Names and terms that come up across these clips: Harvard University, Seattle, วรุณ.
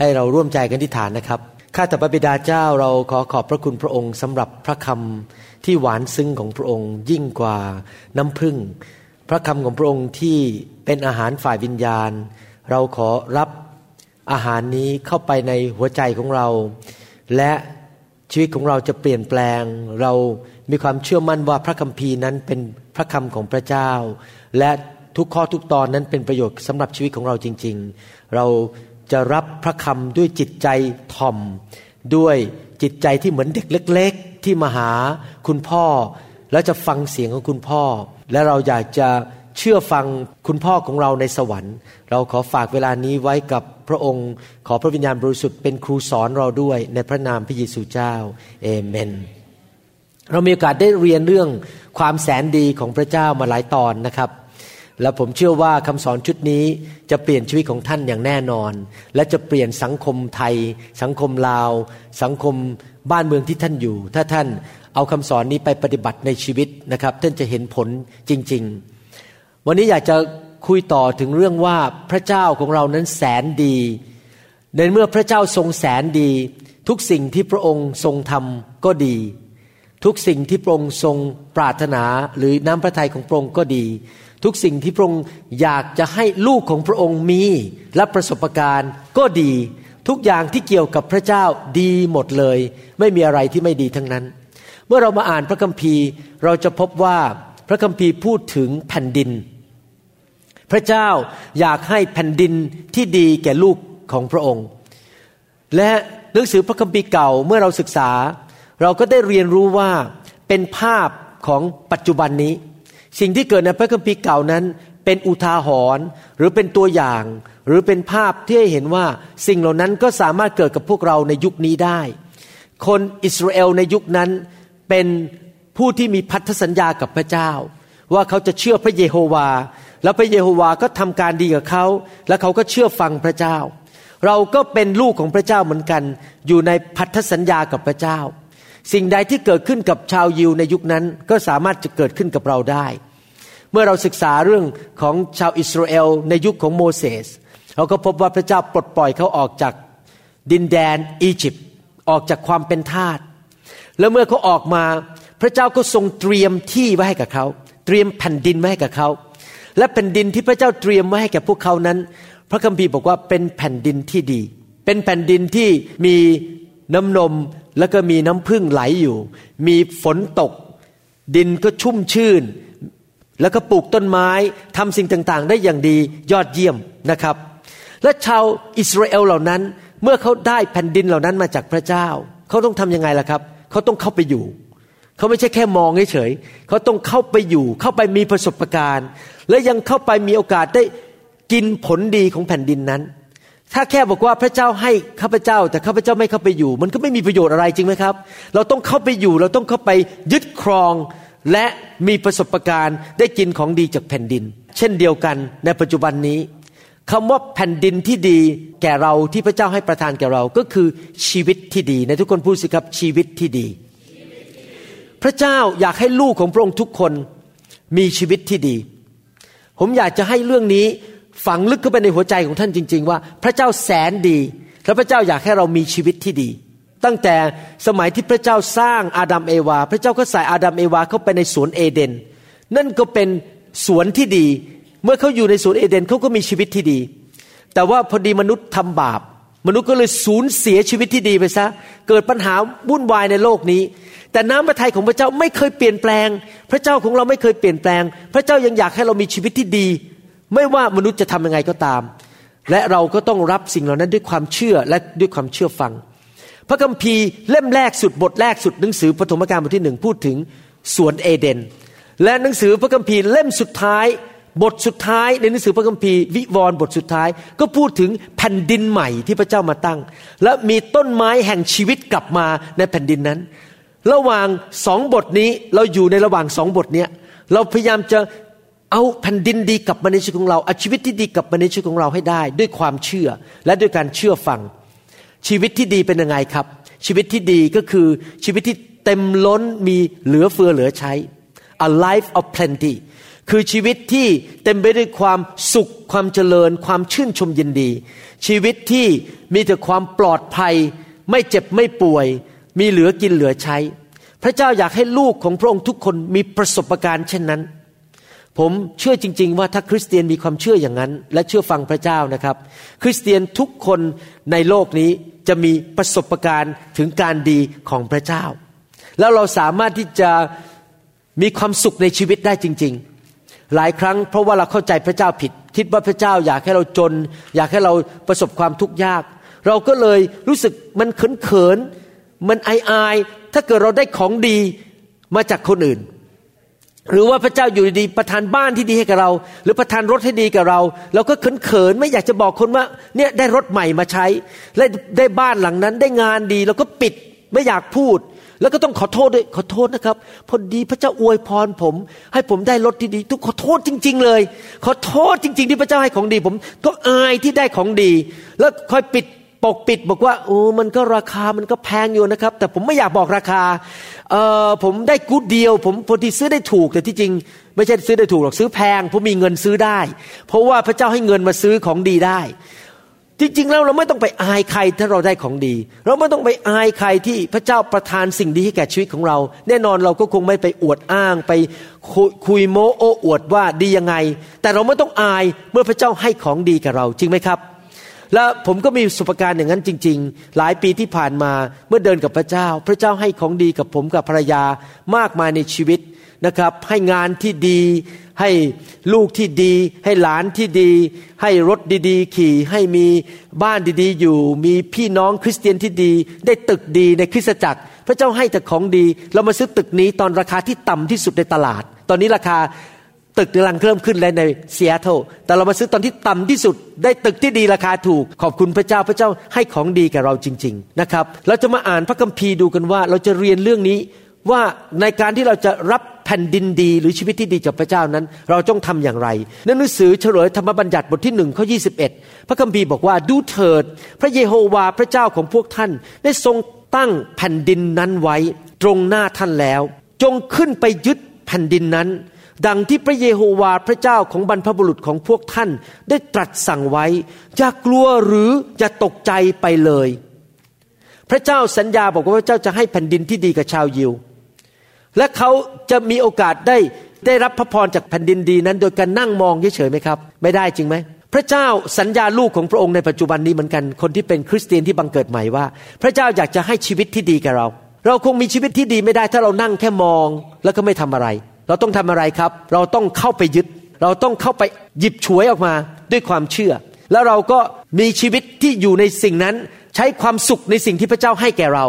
ให้เราร่วมใจกันอธิษฐานนะครับข้าแต่พระบิดาเจ้าเราขอขอบพระคุณพระองค์สำหรับพระคำที่หวานซึ้งของพระองค์ยิ่งกว่าน้ำผึ้งพระคำของพระองค์ที่เป็นอาหารฝ่ายวิญญาณเราขอรับอาหารนี้เข้าไปในหัวใจของเราและชีวิตของเราจะเปลี่ยนแปลงเรามีความเชื่อมั่นว่าพระคัมภีร์นั้นเป็นพระคำของพระเจ้าและทุกข้อทุกตอนนั้นเป็นประโยชน์สำหรับชีวิตของเราจริงๆเราจะรับพระคำด้วยจิตใจถ่อมด้วยจิตใจที่เหมือนเด็กเล็กๆที่มาหาคุณพ่อแล้วจะฟังเสียงของคุณพ่อและเราอยากจะเชื่อฟังคุณพ่อของเราในสวรรค์เราขอฝากเวลานี้ไว้กับพระองค์ขอพระวิญญาณบริสุทธิ์เป็นครูสอนเราด้วยในพระนามพระเยซูเจ้าเอเมนเรามีโอกาสได้เรียนเรื่องความแสนดีของพระเจ้ามาหลายตอนนะครับและผมเชื่อว่าคำสอนชุดนี้จะเปลี่ยนชีวิตของท่านอย่างแน่นอนและจะเปลี่ยนสังคมไทยสังคมลาวสังคมบ้านเมืองที่ท่านอยู่ถ้าท่านเอาคำสอนนี้ไปปฏิบัติในชีวิตนะครับท่านจะเห็นผลจริงๆวันนี้อยากจะคุยต่อถึงเรื่องว่าพระเจ้าของเรานั้นแสนดีในเมื่อพระเจ้าทรงแสนดีทุกสิ่งที่พระองค์ทรงทำก็ดีทุกสิ่งที่พระองค์ทรงปรารถนาหรือน้ำพระทัยของพระองค์ก็ดีทุกสิ่งที่พระองค์อยากจะให้ลูกของพระองค์มีและประสบการณ์ก็ดีทุกอย่างที่เกี่ยวกับพระเจ้าดีหมดเลยไม่มีอะไรที่ไม่ดีทั้งนั้นเมื่อเรามาอ่านพระคัมภีร์เราจะพบว่าพระคัมภีร์พูดถึงแผ่นดินพระเจ้าอยากให้แผ่นดินที่ดีแก่ลูกของพระองค์และหนังสือพระคัมภีร์เก่าเมื่อเราศึกษาเราก็ได้เรียนรู้ว่าเป็นภาพของปัจจุบันนี้สิ่งที่เกิดในพระคัมภีร์เก่านั้นเป็นอุทาหรณ์หรือเป็นตัวอย่างหรือเป็นภาพที่ให้เห็นว่าสิ่งเหล่านั้นก็สามารถเกิดกับพวกเราในยุคนี้ได้คนอิสราเอลในยุคนั้นเป็นผู้ที่มีพันธสัญญากับพระเจ้าว่าเขาจะเชื่อพระเยโฮวาแล้วพระเยโฮวาก็ทำการดีกับเขาและเขาก็เชื่อฟังพระเจ้าเราก็เป็นลูกของพระเจ้าเหมือนกันอยู่ในพันธสัญญากับพระเจ้าสิ่งใดที่เกิดขึ้นกับชาวยิวในยุคนั้นก็สามารถจะเกิดขึ้นกับเราได้เมื่อเราศึกษาเรื่องของชาวอิสราเอลในยุคของโมเสสเราก็พบว่าพระเจ้าปลดปล่อยเขาออกจากดินแดนอียิปต์ออกจากความเป็นทาสแล้วเมื่อเขาออกมาพระเจ้าก็ทรงเตรียมที่ไว้ให้กับเขาเตรียมแผ่นดินไว้ให้กับเขาและแผ่นดินที่พระเจ้าเตรียมไว้ให้แก่พวกเขานั้นพระคัมภีร์บอกว่าเป็นแผ่นดินที่ดีเป็นแผ่นดินที่มีน้ำนมแล้วก็มีน้ำผึ้งไหลอยู่มีฝนตกดินก็ชุ่มชื่นแล้วก็ปลูกต้นไม้ทำสิ่งต่างๆได้อย่างดียอดเยี่ยมนะครับและชาวอิสราเอลเหล่านั้นเมื่อเขาได้แผ่นดินเหล่านั้นมาจากพระเจ้าเขาต้องทำยังไงล่ะครับเขาต้องเข้าไปอยู่เขาไม่ใช่แค่มองเฉยๆเขาต้องเข้าไปอยู่เข้าไปมีประสบการณ์และยังเข้าไปมีโอกาสได้กินผลดีของแผ่นดินนั้นถ้าแค่บอกว่าพระเจ้าให้ข้าพเจ้าแต่ข้าพเจ้าไม่เข้าไปอยู่มันก็ไม่มีประโยชน์อะไรจริงไหมครับเราต้องเข้าไปอยู่เราต้องเข้าไปยึดครองและมีประสบการณ์ได้กินของดีจากแผ่นดินเช่นเดียวกันในปัจจุบันนี้คำว่าแผ่นดินที่ดีแก่เราที่พระเจ้าให้ประทานแก่เราก็คือชีวิตที่ดีนะทุกคนพูดสิครับชีวิตที่ดีพระเจ้าอยากให้ลูกของพระองค์ทุกคนมีชีวิตที่ดีผมอยากจะให้เรื่องนี้ฝังลึกเข้าไปในหัวใจของท่านจริงๆว่าพระเจ้าแสนดีและพระเจ้าอยากให้เรามีชีวิตที่ดีตั้งแต่สมัยที่พระเจ้าสร้างอาดัมเอวาพระเจ้าก็ใส่อาดัมเอวาเข้าไปในสวนเอเดนนั่นก็เป็นสวนที่ดีเมื่อเขาอยู่ในสวนเอเดนเขาก็มีชีวิตที่ดีแต่ว่าพอดีมนุษย์ทำบาปมนุษย์ก็เลยสูญเสียชีวิตที่ดีไปซะเกิดปัญหาวุ่นวายในโลกนี้แต่น้ำพระทัยของพระเจ้าไม่เคยเปลี่ยนแปลงพระเจ้าของเราไม่เคยเปลี่ยนแปลงพระเจ้ายังอยากให้เรามีชีวิตที่ดีไม่ว่ามนุษย์จะทำยังไงก็ตามและเราก็ต้องรับสิ่งเหล่านั้นด้วยความเชื่อและด้วยความเชื่อฟังพระคัมภีร์เล่มแรกสุดบทแรกสุดหนังสือปฐมกาลบทที่ 1พูดถึงสวนเอเดนและหนังสือพระคัมภีร์เล่มสุดท้าย บทสุดท้ายในหนังสือพระคัมภีร์วิวรณ์บทสุดท้ายก็พูดถึงแผ่นดินใหม่ที่พระเจ้ามาตั้งและมีต้นไม้แห่งชีวิตกลับมาในแผ่นดินนั้นระหว่างสองบทนี้เราอยู่ในระหว่างสองบทนี้เราพยายามจะเอาแผ่นดินดีกลับมาในชีวิตของเราเอาชีวิตที่ดีกลับมาในชีวิตของเราให้ได้ด้วยความเชื่อและด้วยการเชื่อฟังชีวิตที่ดีเป็นยังไงครับชีวิตที่ดีก็คือชีวิตที่เต็มล้นมีเหลือเฟือเหลือใช้ A life of plenty คือชีวิตที่เต็มไปด้วยความสุขความเจริญความชื่นชมยินดีชีวิตที่มีแต่ความปลอดภัยไม่เจ็บไม่ป่วยมีเหลือกินเหลือใช้พระเจ้าอยากให้ลูกของพระองค์ทุกคนมีประสบการณ์เช่นนั้นผมเชื่อจริงๆว่าถ้าคริสเตียนมีความเชื่ออย่างนั้นและเชื่อฟังพระเจ้านะครับคริสเตียนทุกคนในโลกนี้จะมีประสบการณ์ถึงการดีของพระเจ้าแล้วเราสามารถที่จะมีความสุขในชีวิตได้จริงๆหลายครั้งเพราะว่าเราเข้าใจพระเจ้าผิดคิดว่าพระเจ้าอยากให้เราจนอยากให้เราประสบความทุกข์ยากเราก็เลยรู้สึกมันเขินๆมันอายๆถ้าเกิดเราได้ของดีมาจากคนอื่นหรือว่าพระเจ้าอยู่ดีประทานบ้านที่ดีให้กับเราหรือประทานรถให้ดีกับเราเราก็เขินๆไม่อยากจะบอกคนว่าเนี่ยได้รถใหม่มาใช้และได้บ้านหลังนั้นได้งานดีเราก็ปิดไม่อยากพูดแล้วก็ต้องขอโทษด้วยขอโทษนะครับพอดีพระเจ้าอวยพรผมให้ผมได้รถที่ดีทุกขอโทษจริงๆเลยขอโทษจริงๆที่พระเจ้าให้ของดีผมก็อายที่ได้ของดีแล้วค่อยปิดปกปิดบอกว่าโอ้มันก็ราคามันก็แพงอยู่นะครับแต่ผมไม่อยากบอกราคาผมได้กู๊ดเดียวผมพอดีซื้อได้ถูกแต่ที่จริงไม่ใช่ซื้อได้ถูกหรอกซื้อแพงผมมีเงินซื้อได้เพราะว่าพระเจ้าให้เงินมาซื้อของดีได้จริงๆแล้วเราไม่ต้องไปอายใครถ้าเราได้ของดีเราไม่ต้องไปอายใครที่พระเจ้าประทานสิ่งดีให้แก่ชีวิตของเราแน่นอนเราก็คงไม่ไปอวดอ้างไปคุยโม้โอ้อวดว่าดียังไงแต่เราไม่ต้องอายเมื่อพระเจ้าให้ของดีกับเราจริงไหมครับและผมก็มีประสบการณ์อย่างนั้นจริงๆหลายปีที่ผ่านมาเมื่อเดินกับพระเจ้าพระเจ้าให้ของดีกับผมกับภรรยามากมายในชีวิตนะครับให้งานที่ดีให้ลูกที่ดีให้หลานที่ดีให้รถดีๆขี่ให้มีบ้านดีๆอยู่มีพี่น้องคริสเตียนที่ดีได้ตึกดีในคริสตจักรพระเจ้าให้แต่ของดีเรามาซื้อตึกนี้ตอนราคาที่ต่ำที่สุดในตลาดตอนนี้ราคาตึกกำลังเพิ่มขึ้นแล้วใน Seattle แต่เรามาซื้อตอนที่ต่ำที่สุดได้ตึกที่ดีราคาถูกขอบคุณพระเจ้าพระเจ้าให้ของดีกับเราจริงๆนะครับเราจะมาอ่านพระคัมภีร์ดูกันว่าเราจะเรียนเรื่องนี้ว่าในการที่เราจะรับแผ่นดินดีหรือชีวิตที่ดีจากพระเจ้านั้นเราต้องทำอย่างไรในหนังสือเฉลยธรรมบัญญัติบทที่1ข้อ21พระคัมภีร์บอกว่าดูเถิดพระเยโฮวาห์พระเจ้าของพวกท่านได้ทรงตั้งแผ่นดินนั้นไว้ตรงหน้าท่านแล้วจงขึ้นไปยึดแผ่นดินนั้นดังที่พระเยโฮวาห์พระเจ้าของบรรพบุรุษของพวกท่านได้ตรัสสั่งไว้อย่ากลัวหรืออย่าตกใจไปเลยพระเจ้าสัญญาบอกว่าพระเจ้าจะให้แผ่นดินที่ดีกับชาวยิวและเขาจะมีโอกาสได้รับพระพรจากแผ่นดินดีนั้นโดยการนั่งมองเฉยๆไหมครับไม่ได้จริงไหมพระเจ้าสัญญาลูกของพระองค์ในปัจจุบันนี้เหมือนกันคนที่เป็นคริสเตียนที่บังเกิดใหม่ว่าพระเจ้าอยากจะให้ชีวิตที่ดีกับเราคงมีชีวิตที่ดีไม่ได้ถ้าเรานั่งแค่มองแล้วก็ไม่ทำอะไรเราต้องทำอะไรครับเราต้องเข้าไปยึดเราต้องเข้าไปหยิบฉวยออกมาด้วยความเชื่อแล้วเราก็มีชีวิตที่อยู่ในสิ่งนั้นใช้ความสุขในสิ่งที่พระเจ้าให้แก่เรา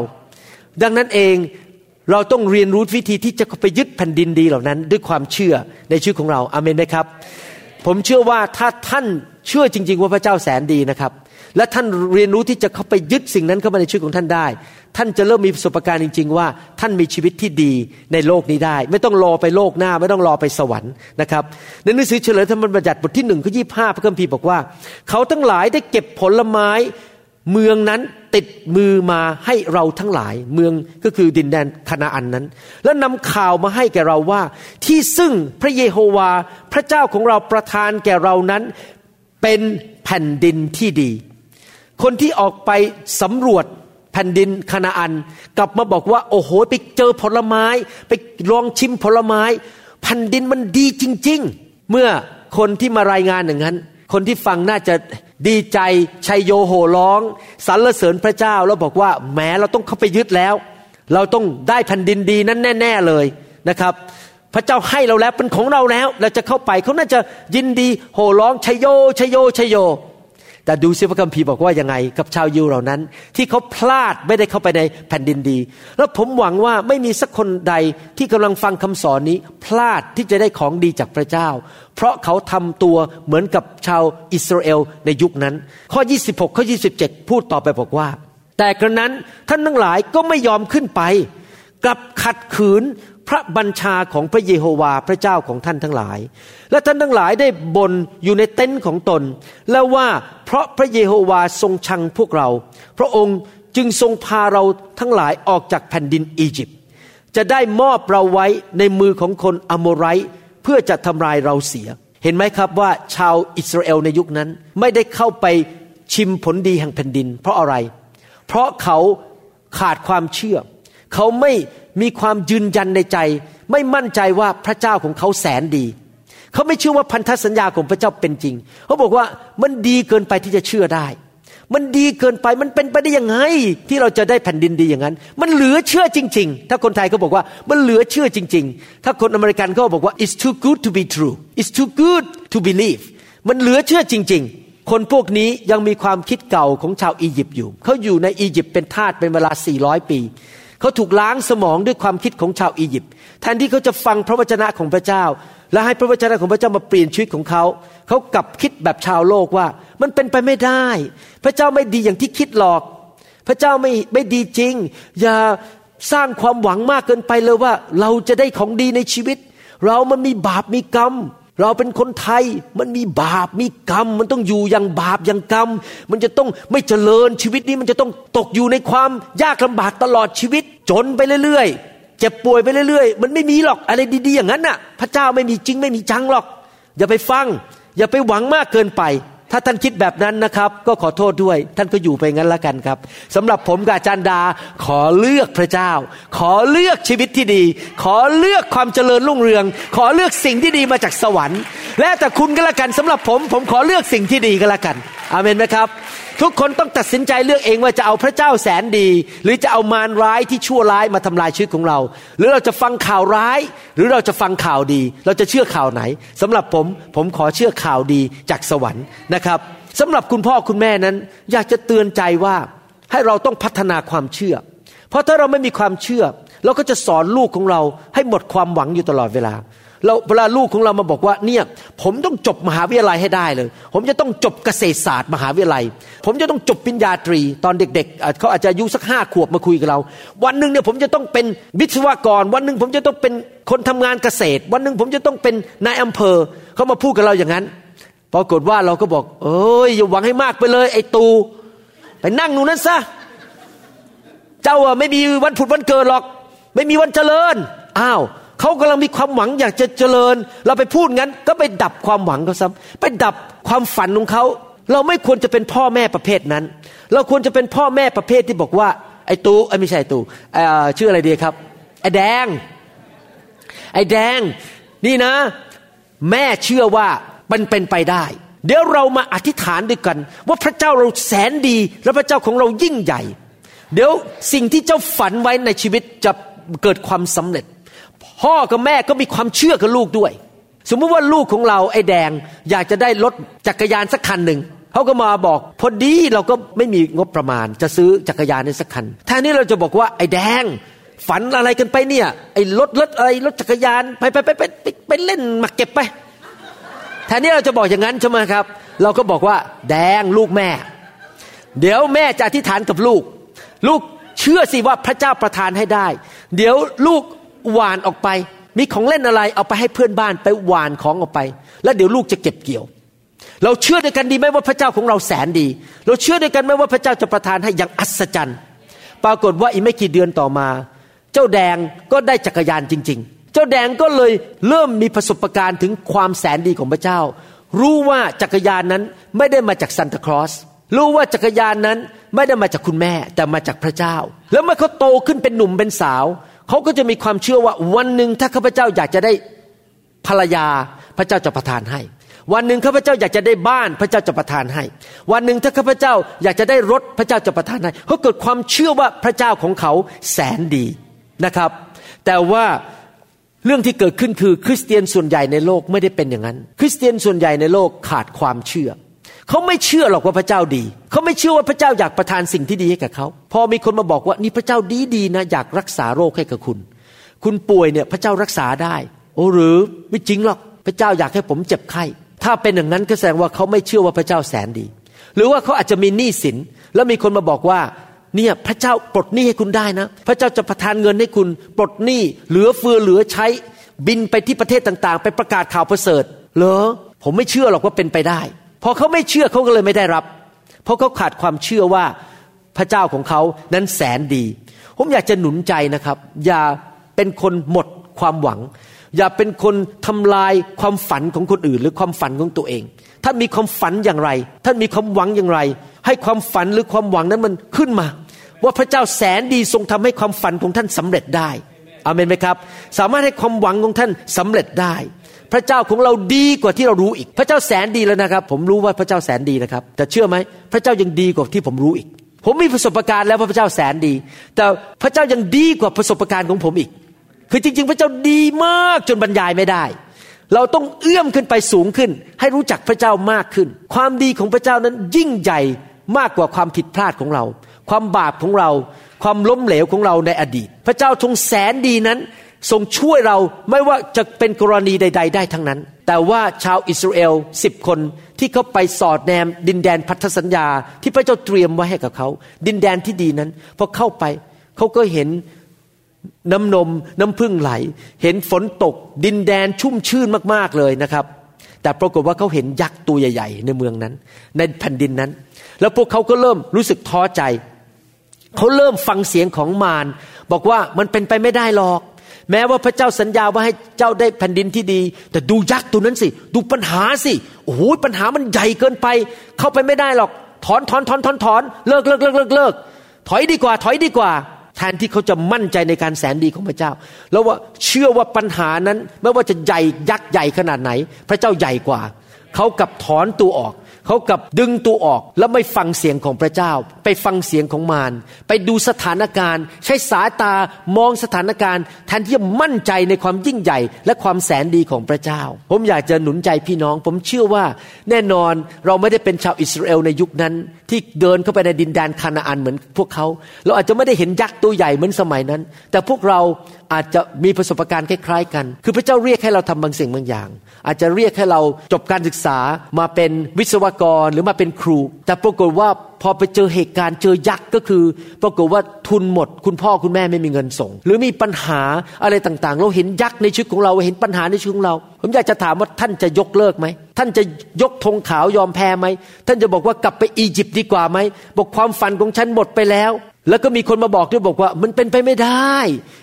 ดังนั้นเองเราต้องเรียนรู้วิธีที่จะไปยึดแผ่นดินดีเหล่านั้นด้วยความเชื่อในชีวิตของเราอาเมนไหมครับผมเชื่อว่าถ้าท่านเชื่อจริงๆว่าพระเจ้าแสนดีนะครับและท่านเรียนรู้ที่จะเข้าไปยึดสิ่งนั้นเข้ามาในชีวิตของท่านได้ท่านจะเริ่มมีประสบการณ์จริงๆว่าท่านมีชีวิตที่ดีในโลกนี้ได้ไม่ต้องรอไปโลกหน้าไม่ต้องรอไปสวรรค์นะครับในหนังสือเฉลยธรรมบัญญัติบทที่1ข้อ25พระคัมภีร์บอกว่าเขาทั้งหลายได้เก็บผลไม้เมืองนั้นติดมือมาให้เราทั้งหลายเมืองก็คือดินแดนคานาอันนั้นแล้วนำข่าวมาให้แก่เราว่าที่ซึ่งพระเยโฮวาห์พระเจ้าของเราประทานแก่เรานั้นเป็นแผ่นดินที่ดีคนที่ออกไปสำรวจแผ่นดินคานาอันกลับมาบอกว่าโอ้โหไปเจอผลไม้ไปลองชิมผลไม้แผ่นดินมันดีจริงๆเมื่อคนที่มารายงานอย่างนั้นคนที่ฟังน่าจะดีใจชัยโยโห่ร้องสรรเสริญพระเจ้าแล้วบอกว่าแม้เราต้องเข้าไปยึดแล้วเราต้องได้แผ่นดินดีนั้นแน่ๆเลยนะครับพระเจ้าให้เราแล้วเป็นของเราแล้วเราจะเข้าไปเขาน่าจะยินดีโห่ร้องชัยโยชัยโยชัยโย แต่ดูซิพระคัมภีร์บอกว่ายังไงกับชาวยิวเหล่านั้นที่เขาพลาดไม่ได้เข้าไปในแผ่นดินดีแล้วผมหวังว่าไม่มีสักคนใดที่กำลังฟังคำสอนนี้พลาดที่จะได้ของดีจากพระเจ้าเพราะเขาทำตัวเหมือนกับชาวอิสราเอลในยุคนั้นข้อ26ข้อ27พูดต่อไปบอกว่าแต่กระนั้นท่านทั้งหลายก็ไม่ยอมขึ้นไปกลับขัดขืนพระบัญชาของพระเยโฮวาห์พระเจ้าของท่านทั้งหลายและท่านทั้งหลายได้บ่นอยู่ในเต็นท์ของตนแล้วว่าเพราะพระเยโฮวาห์ทรงชังพวกเราพระองค์จึงทรงพาเราทั้งหลายออกจากแผ่นดินอียิปต์จะได้มอบเราไว้ในมือของคนอโมไรต์เพื่อจะทำลายเราเสียเห็นไหมครับว่าชาวอิสราเอลในยุคนั้นไม่ได้เข้าไปชิมผลดีแห่งแผ่นดินเพราะอะไรเพราะเขาขาดความเชื่อเขาไม่มีความยืนยันในใจไม่มั่นใจว่าพระเจ้าของเขาแสนดีเขาไม่เชื่อว่าพันธสัญญาของพระเจ้าเป็นจริงเขาบอกว่ามันดีเกินไปที่จะเชื่อได้มันดีเกินไปมันเป็นไปได้ยังไงที่เราจะได้แผ่นดินดีอย่างนั้นมันเหลือเชื่อจริงๆถ้าคนไทยเขาบอกว่ามันเหลือเชื่อจริงๆถ้าคนอเมริกันเขาบอกว่า it's too good to be true it's too good to believe มันเหลือเชื่อจริงๆคนพวกนี้ยังมีความคิดเก่าของชาวอียิปต์อยู่เขาอยู่ในอียิปต์เป็นทาสเป็นเวลา400ปีเขาถูกล้างสมองด้วยความคิดของชาวอียิปต์แทนที่เขาจะฟังพระวจนะของพระเจ้าและให้พระวจนะของพระเจ้ามาเปลี่ยนชีวิตของเขาเขากลับคิดแบบชาวโลกว่ามันเป็นไปไม่ได้พระเจ้าไม่ดีอย่างที่คิดหรอกพระเจ้าไม่ดีจริงอย่าสร้างความหวังมากเกินไปเลยว่าเราจะได้ของดีในชีวิตเรามันมีบาปมีกรรมเราเป็นคนไทยมันมีบาปมีกรรมมันต้องอยู่อย่างบาปอย่างกรรมมันจะต้องไม่เจริญชีวิตนี้มันจะต้องตกอยู่ในความยากลำบากตลอดชีวิตจนไปเรื่อยๆเจ็บป่วยไปเรื่อยๆมันไม่มีหรอกอะไรดีๆอย่างนั้นน่ะพระเจ้าไม่มีจริงไม่มีจังหรอกอย่าไปฟังอย่าไปหวังมากเกินไปถ้าท่านคิดแบบนั้นนะครับก็ขอโทษด้วยท่านก็อยู่ไปงั้นละกันครับสำหรับผมกับอาจารย์ดาขอเลือกพระเจ้าขอเลือกชีวิตที่ดีขอเลือกความเจริญรุ่งเรืองขอเลือกสิ่งที่ดีมาจากสวรรค์และแต่คุณก็ละกันสำหรับผมขอเลือกสิ่งที่ดีก็ละกันอาเมนไหมครับทุกคนต้องตัดสินใจเลือกเองว่าจะเอาพระเจ้าแสนดีหรือจะเอามารร้ายที่ชั่วร้ายมาทำลายชีวิตของเราหรือเราจะฟังข่าวร้ายหรือเราจะฟังข่าวดีเราจะเชื่อข่าวไหนสำหรับผมขอเชื่อข่าวดีจากสวรรค์นะครับสำหรับคุณพ่อคุณแม่นั้นอยากจะเตือนใจว่าให้เราต้องพัฒนาความเชื่อเพราะถ้าเราไม่มีความเชื่อเราก็จะสอนลูกของเราให้หมดความหวังอยู่ตลอดเวลาเวลาลูกของเรามาบอกว่าเนี่ยผมต้องจบมหาวิทยาลัยให้ได้เลยผมจะต้องจบเกษตรศาสตร์มหาวิทยาลัยผมจะต้องจบปริญญาตรีตอนเด็กๆเขาอาจจะอายุสัก5 ขวบมาคุยกับเราวันนึงเนี่ยผมจะต้องเป็นวิศวกรวันนึงผมจะต้องเป็นคนทำงานเกษตรวันนึงผมจะต้องเป็นนายอำเภอเขามาพูดกับเราอย่างนั้นปรากฏว่าเราก็บอกเอ้ยอย่าหวังให้มากไปเลยไอ้ตูไปนั่งนู่นนั่นซะเจ้าอะไม่มีวันผุดวันเกิดหรอกไม่มีวันเจริญอ้าวเขากำลังมีความหวังอยากจะเจริญเราไปพูดงั้นก็ไปดับความหวังเขาซ้ำไปดับความฝันของเขาเราไม่ควรจะเป็นพ่อแม่ประเภทนั้นเราควรจะเป็นพ่อแม่ประเภทที่บอกว่าไอ้ตูไม่ใช่ตูชื่ออะไรดีครับไอ้แดงนี่นะแม่เชื่อว่ามันเป็นไปได้เดี๋ยวเรามาอธิษฐานด้วยกันว่าพระเจ้าเราแสนดีและพระเจ้าของเรายิ่งใหญ่เดี๋ยวสิ่งที่เจ้าฝันไว้ในชีวิตจะเกิดความสำเร็จพ่อกับแม่ก็มีความเชื่อกับลูกด้วยสมมุติว่าลูกของเราไอ้แดงอยากจะได้รถจักรยานสักคันหนึ่งเขาก็มาบอกพอดีเราก็ไม่มีงบประมาณจะซื้อจักรยานสักคันแทนนี้เราจะบอกว่าไอ้แดงฝันอะไรกันไปเนี่ยไอ้รถอะไรรถจักรยานไปเล่นมาเก็บไปแทนนี้เราจะบอกอย่างนั้นใช่ไหมครับเราก็บอกว่าแดงลูกแม่เดี๋ยวแม่จะอธิษฐานกับลูกเชื่อสิว่าพระเจ้าประทานให้ได้เดี๋ยวลูกหวานออกไปมีของเล่นอะไรเอาไปให้เพื่อนบ้านไปหวานของออกไปแล้วเดี๋ยวลูกจะเก็บเกี่ยวเราเชื่อด้วยกันดีไหมว่าพระเจ้าของเราแสนดีเราเชื่อด้วยกันไหมว่าพระเจ้าจะประทานให้อย่างอัศจรรย์ปรากฏว่าอีกไม่กี่เดือนต่อมาเจ้าแดงก็ได้จักรยานจริงๆเจ้าแดงก็เลยเริ่มมีประสบการณ์ถึงความแสนดีของพระเจ้ารู้ว่าจักรยานนั้นไม่ได้มาจากซานตาคลอสรู้ว่าจักรยานนั้นไม่ได้มาจากคุณแม่แต่มาจากพระเจ้าแล้วเมื่อเขาโตขึ้นเป็นหนุ่มเป็นสาวเขาก็จะมีความเชื่อว่าวันหนึ่งถ้าข้าพเจ้าอยากจะได้ภรรยาพระเจ้าจะประทานให้วันหนึ่งข้าพเจ้าอยากจะได้บ้านพระเจ้าจะประทานให้วันหนึ่งถ้าข้าพเจ้าอยากจะได้รถพระเจ้าจะประทานให้เขาเกิดความเชื่อว่าพระเจ้าของเขาแสนดีนะครับแต่ว่าเรื่องที่เกิดขึ้นคือคริสเตียนส่วนใหญ่ในโลกไม่ได้เป็นอย่างนั้นคริสเตียนส่วนใหญ่ในโลกขาดความเชื่อ เขาไม่เชื่อหรอกว่าพระเจ้าดีเขาไม่เชื่อว่าพระเจ้าอยากประทานสิ่งที่ดีให้กับเขาพอมีคนมาบอกว่านี่พระเจ้าดีๆนะอยากรักษาโรคให้กับคุณคุณป่วยเนี่ยพระเจ้ารักษาได้โอ้หรือไม่จริงหรอกพระเจ้าอยากให้ผมเจ็บไข้ถ้าเป็นอย่างนั้นก็แสดงว่าเขาไม่เชื่อว่าพระเจ้าแสนดีหรือว่าเขาอาจจะมีหนี้สินแล้วมีคนมาบอกว่าเนี่ยพระเจ้าปลดหนี้ให้คุณได้นะพระเจ้าจะประทานเงินให้คุณปลดหนี้เหลือเฟือเหลือใช้บินไปที่ประเทศต่างๆไปประกาศข่าวประเสริฐเหรอผมไม่เชื่อหรอกว่าเป็นไปได้พอเขาไม่เชื่อเขาก็เลยไม่ได้รับเพราะเขาขาดความเชื่อว่าพระเจ้าของเขานั้นแสนดีผมอยากจะหนุนใจนะครับอย่าเป็นคนหมดความหวังอย่าเป็นคนทำลายความฝันของคนอื่นหรือความฝันของตัวเองท่านมีความฝันอย่างไรท่านมีความหวังอย่างไรให้ความฝันหรือความหวังนั้นมันขึ้นมาว่าพระเจ้าแสนดีทรงทำให้ความฝันของท่านสำเร็จได้อาเมนไหมครับสามารถให้ความหวังของท่านสำเร็จได้พระเจ้าของเราดีกว่าที่เรารู้อีกพระเจ้าแสนดีแล้วนะครับผมรู้ว่าพระเจ้าแสนดีนะครับแต่เชื่อไหมพระเจ้ายังดีกว่าที่ผมรู้อีกผมมีประสบการณ์แล้วว่าพระเจ้าแสนดีแต่พระเจ้ายังดีกว่าประสบการณ์ของผมอีกคือจริงๆพระเจ้าดีมากจนบรรยายไม่ได้เราต้องเอื้อมขึ้นไปสูงขึ้นให้รู้จักพระเจ้ามากขึ้นความดีของพระเจ้านั้นยิ่งใหญ่มากกว่าความผิดพลาดของเราความบาปของเราความล้มเหลวของเราในอดีตพระเจ้าทรงแสนดีนั้นทรงช่วยเราไม่ว่าจะเป็นกรณีใดๆได้ทั้งนั้นแต่ว่าชาวอิสราเอล10คนที่เขาไปสอดแนมดินแดนพันธสัญญาที่พระเจ้าเตรียมไว้ให้กับเขาดินแดนที่ดีนั้นพอเข้าไปเขาก็เห็นน้ำนมน้ำพึ่งไหลเห็นฝนตกดินแดนชุ่มชื่นมากๆเลยนะครับแต่ปรากฏว่าเขาเห็นยักษ์ตัวใหญ่ๆในเมืองนั้นในแผ่นดินนั้นแล้วพวกเขาก็เริ่มรู้สึกท้อใจเขาเริ่มฟังเสียงของมารบอกว่ามันเป็นไปไม่ได้หรอกแม้ว่าพระเจ้าสัญญาว่าให้เจ้าได้แผ่นดินที่ดีแต่ดูยักษ์ตัวนั้นสิดูปัญหาสิโอ้โหปัญหามันใหญ่เกินไปเข้าไปไม่ได้หรอกถอนเลิกถอยดีกว่าแทนที่เขาจะมั่นใจในการแสนดีของพระเจ้าแล้วว่าเชื่อว่าปัญหานั้นไม่ว่าจะใหญ่ยักษ์ใหญ่ขนาดไหนพระเจ้าใหญ่กว่าเขากลับถอนตัวออกเขากลับดึงตัวออกแล้วไม่ฟังเสียงของพระเจ้าไปฟังเสียงของมารไปดูสถานการณ์ใช้สายตามองสถานการณ์แทนที่จะมั่นใจในความยิ่งใหญ่และความแสนดีของพระเจ้าผมอยากจะหนุนใจพี่น้องผมเชื่อว่าแน่นอนเราไม่ได้เป็นชาวอิสราเอลในยุคนั้นที่เดินเข้าไปในดินแดนคานาอันเหมือนพวกเขาเราอาจจะไม่ได้เห็นยักษ์ตัวใหญ่เหมือนสมัยนั้นแต่พวกเราอาจจะมีประสบการณ์คล้ายๆกันคือพระเจ้าเรียกให้เราทำบางสิ่งบางอย่างอาจจะเรียกให้เราจบการศึกษามาเป็นวิศวกรหรือมาเป็นครูแต่ปรากฏว่าพอไปเจอเหตุการณ์เจอยักษ์ก็คือปรากฏว่าทุนหมดคุณพ่อคุณแม่ไม่มีเงินส่งหรือมีปัญหาอะไรต่างๆเราเห็นยักษ์ในชีวิตของเราเห็นปัญหาในชีวิตของเราผมอยากจะถามว่าท่านจะยกเลิกไหมท่านจะยกธงขาวยอมแพ้ไหมท่านจะบอกว่ากลับไปอียิปต์ดีกว่าไหมบอกความฝันของฉันหมดไปแล้วแล้วก็มีคนมาบอกด้วยบอกว่ามันเป็นไปไม่ได้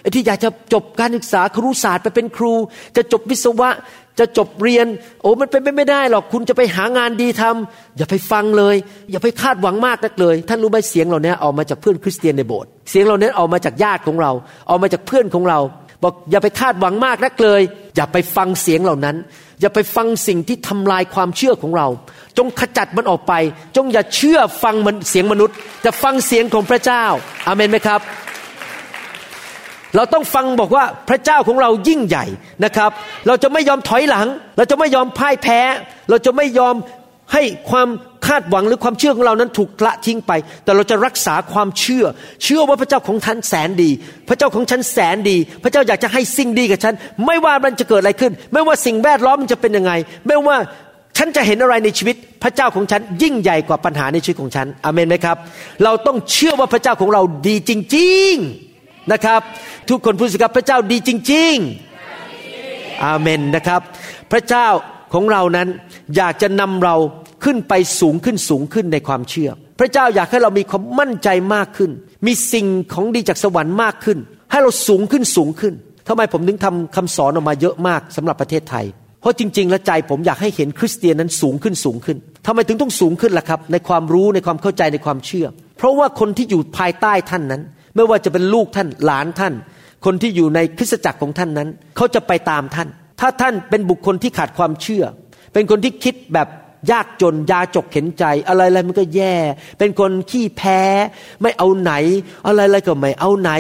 ไอ้ที่อยากจะจบการศึกษาครุศาสตร์ไปเป็นครูจะจบวิศวะจะจบเรียนโอ้มันเป็นไปไม่ได้หรอกคุณจะไปหางานดีทำอย่าไปฟังเลยอย่าไปคาดหวังมากนักเลยท่านรู้ไหมเสียงเหล่านี้ออกมาจากเพื่อนคริสเตียนในโบสถ์เสียงเหล่านี้ออกมาจากญาติของเราออกมาจากเพื่อนของเราบอกอย่าไปคาดหวังมากนักเลยอย่าไปฟังเสียงเหล่านั้นอย่าไปฟังสิ่งที่ทำลายความเชื่อของเราจงขจัดมันออกไปจงอย่าเชื่อฟังมันเสียงมนุษย์แต่ฟังเสียงของพระเจ้าอาเมนไหมครับเราต้องฟังบอกว่าพระเจ้าของเรายิ่งใหญ่นะครับเราจะไม่ยอมถอยหลังเราจะไม่ยอมพ่ายแพ้เราจะไม่ยอมให้ความคาดหวังหรือความเชื่อของเรานั้นถูกละทิ้งไปแต่เราจะรักษาความเชื่อว่าพระเจ้าของท่านแสนดีพระเจ้าของฉันแสนดีพระเจ้าอยากจะให้สิ่งดีกับฉันไม่ว่ามันจะเกิดอะไรขึ้นไม่ว่าสิ่งแวดล้อมมันจะเป็นยังไงไม่ว่าฉันจะเห็นอะไรในชีวิตพระเจ้าของฉันยิ่งใหญ่กว่าปัญหาในชีวิตของฉันอาเมนไหมครับเราต้องเชื่อว่าพระเจ้าของเราดีจริงๆนะครับทุกคนพูดสิครับพระเจ้าดีจริงๆอาเมนนะครับพระเจ้าของเรานั้นอยากจะนำเราขึ้นไปสูงขึ้นในความเชื่อพระเจ้าอยากให้เรามีความมั่นใจมากขึ้นมีสิ่งของดีจากสวรรค์มากขึ้นให้เราสูงขึ้นทำไมผมถึงทำคำสอนออกมาเยอะมากสำหรับประเทศไทยเพราะจริงๆแล้วใจผมอยากให้เห็นคริสเตียนนั้นสูงขึ้นทำไมถึงต้องสูงขึ้นล่ะครับในความรู้ในความเข้าใจในความเชื่อเพราะว่าคนที่อยู่ภายใต้ท่านนั้นไม่ว่าจะเป็นลูกท่านหลานท่านคนที่อยู่ในคริสตจักรของท่านนั้นเขาจะไปตามท่านถ้าท่านเป็นบุคคลที่ขาดความเชื่อเป็นคนที่คิดแบบยากจนยาจกเข็นใจอะไรๆมันก็แย่เป็นคนขี้แพ้ไม่เอาไหนอะไรๆก็ไม่เอาไหน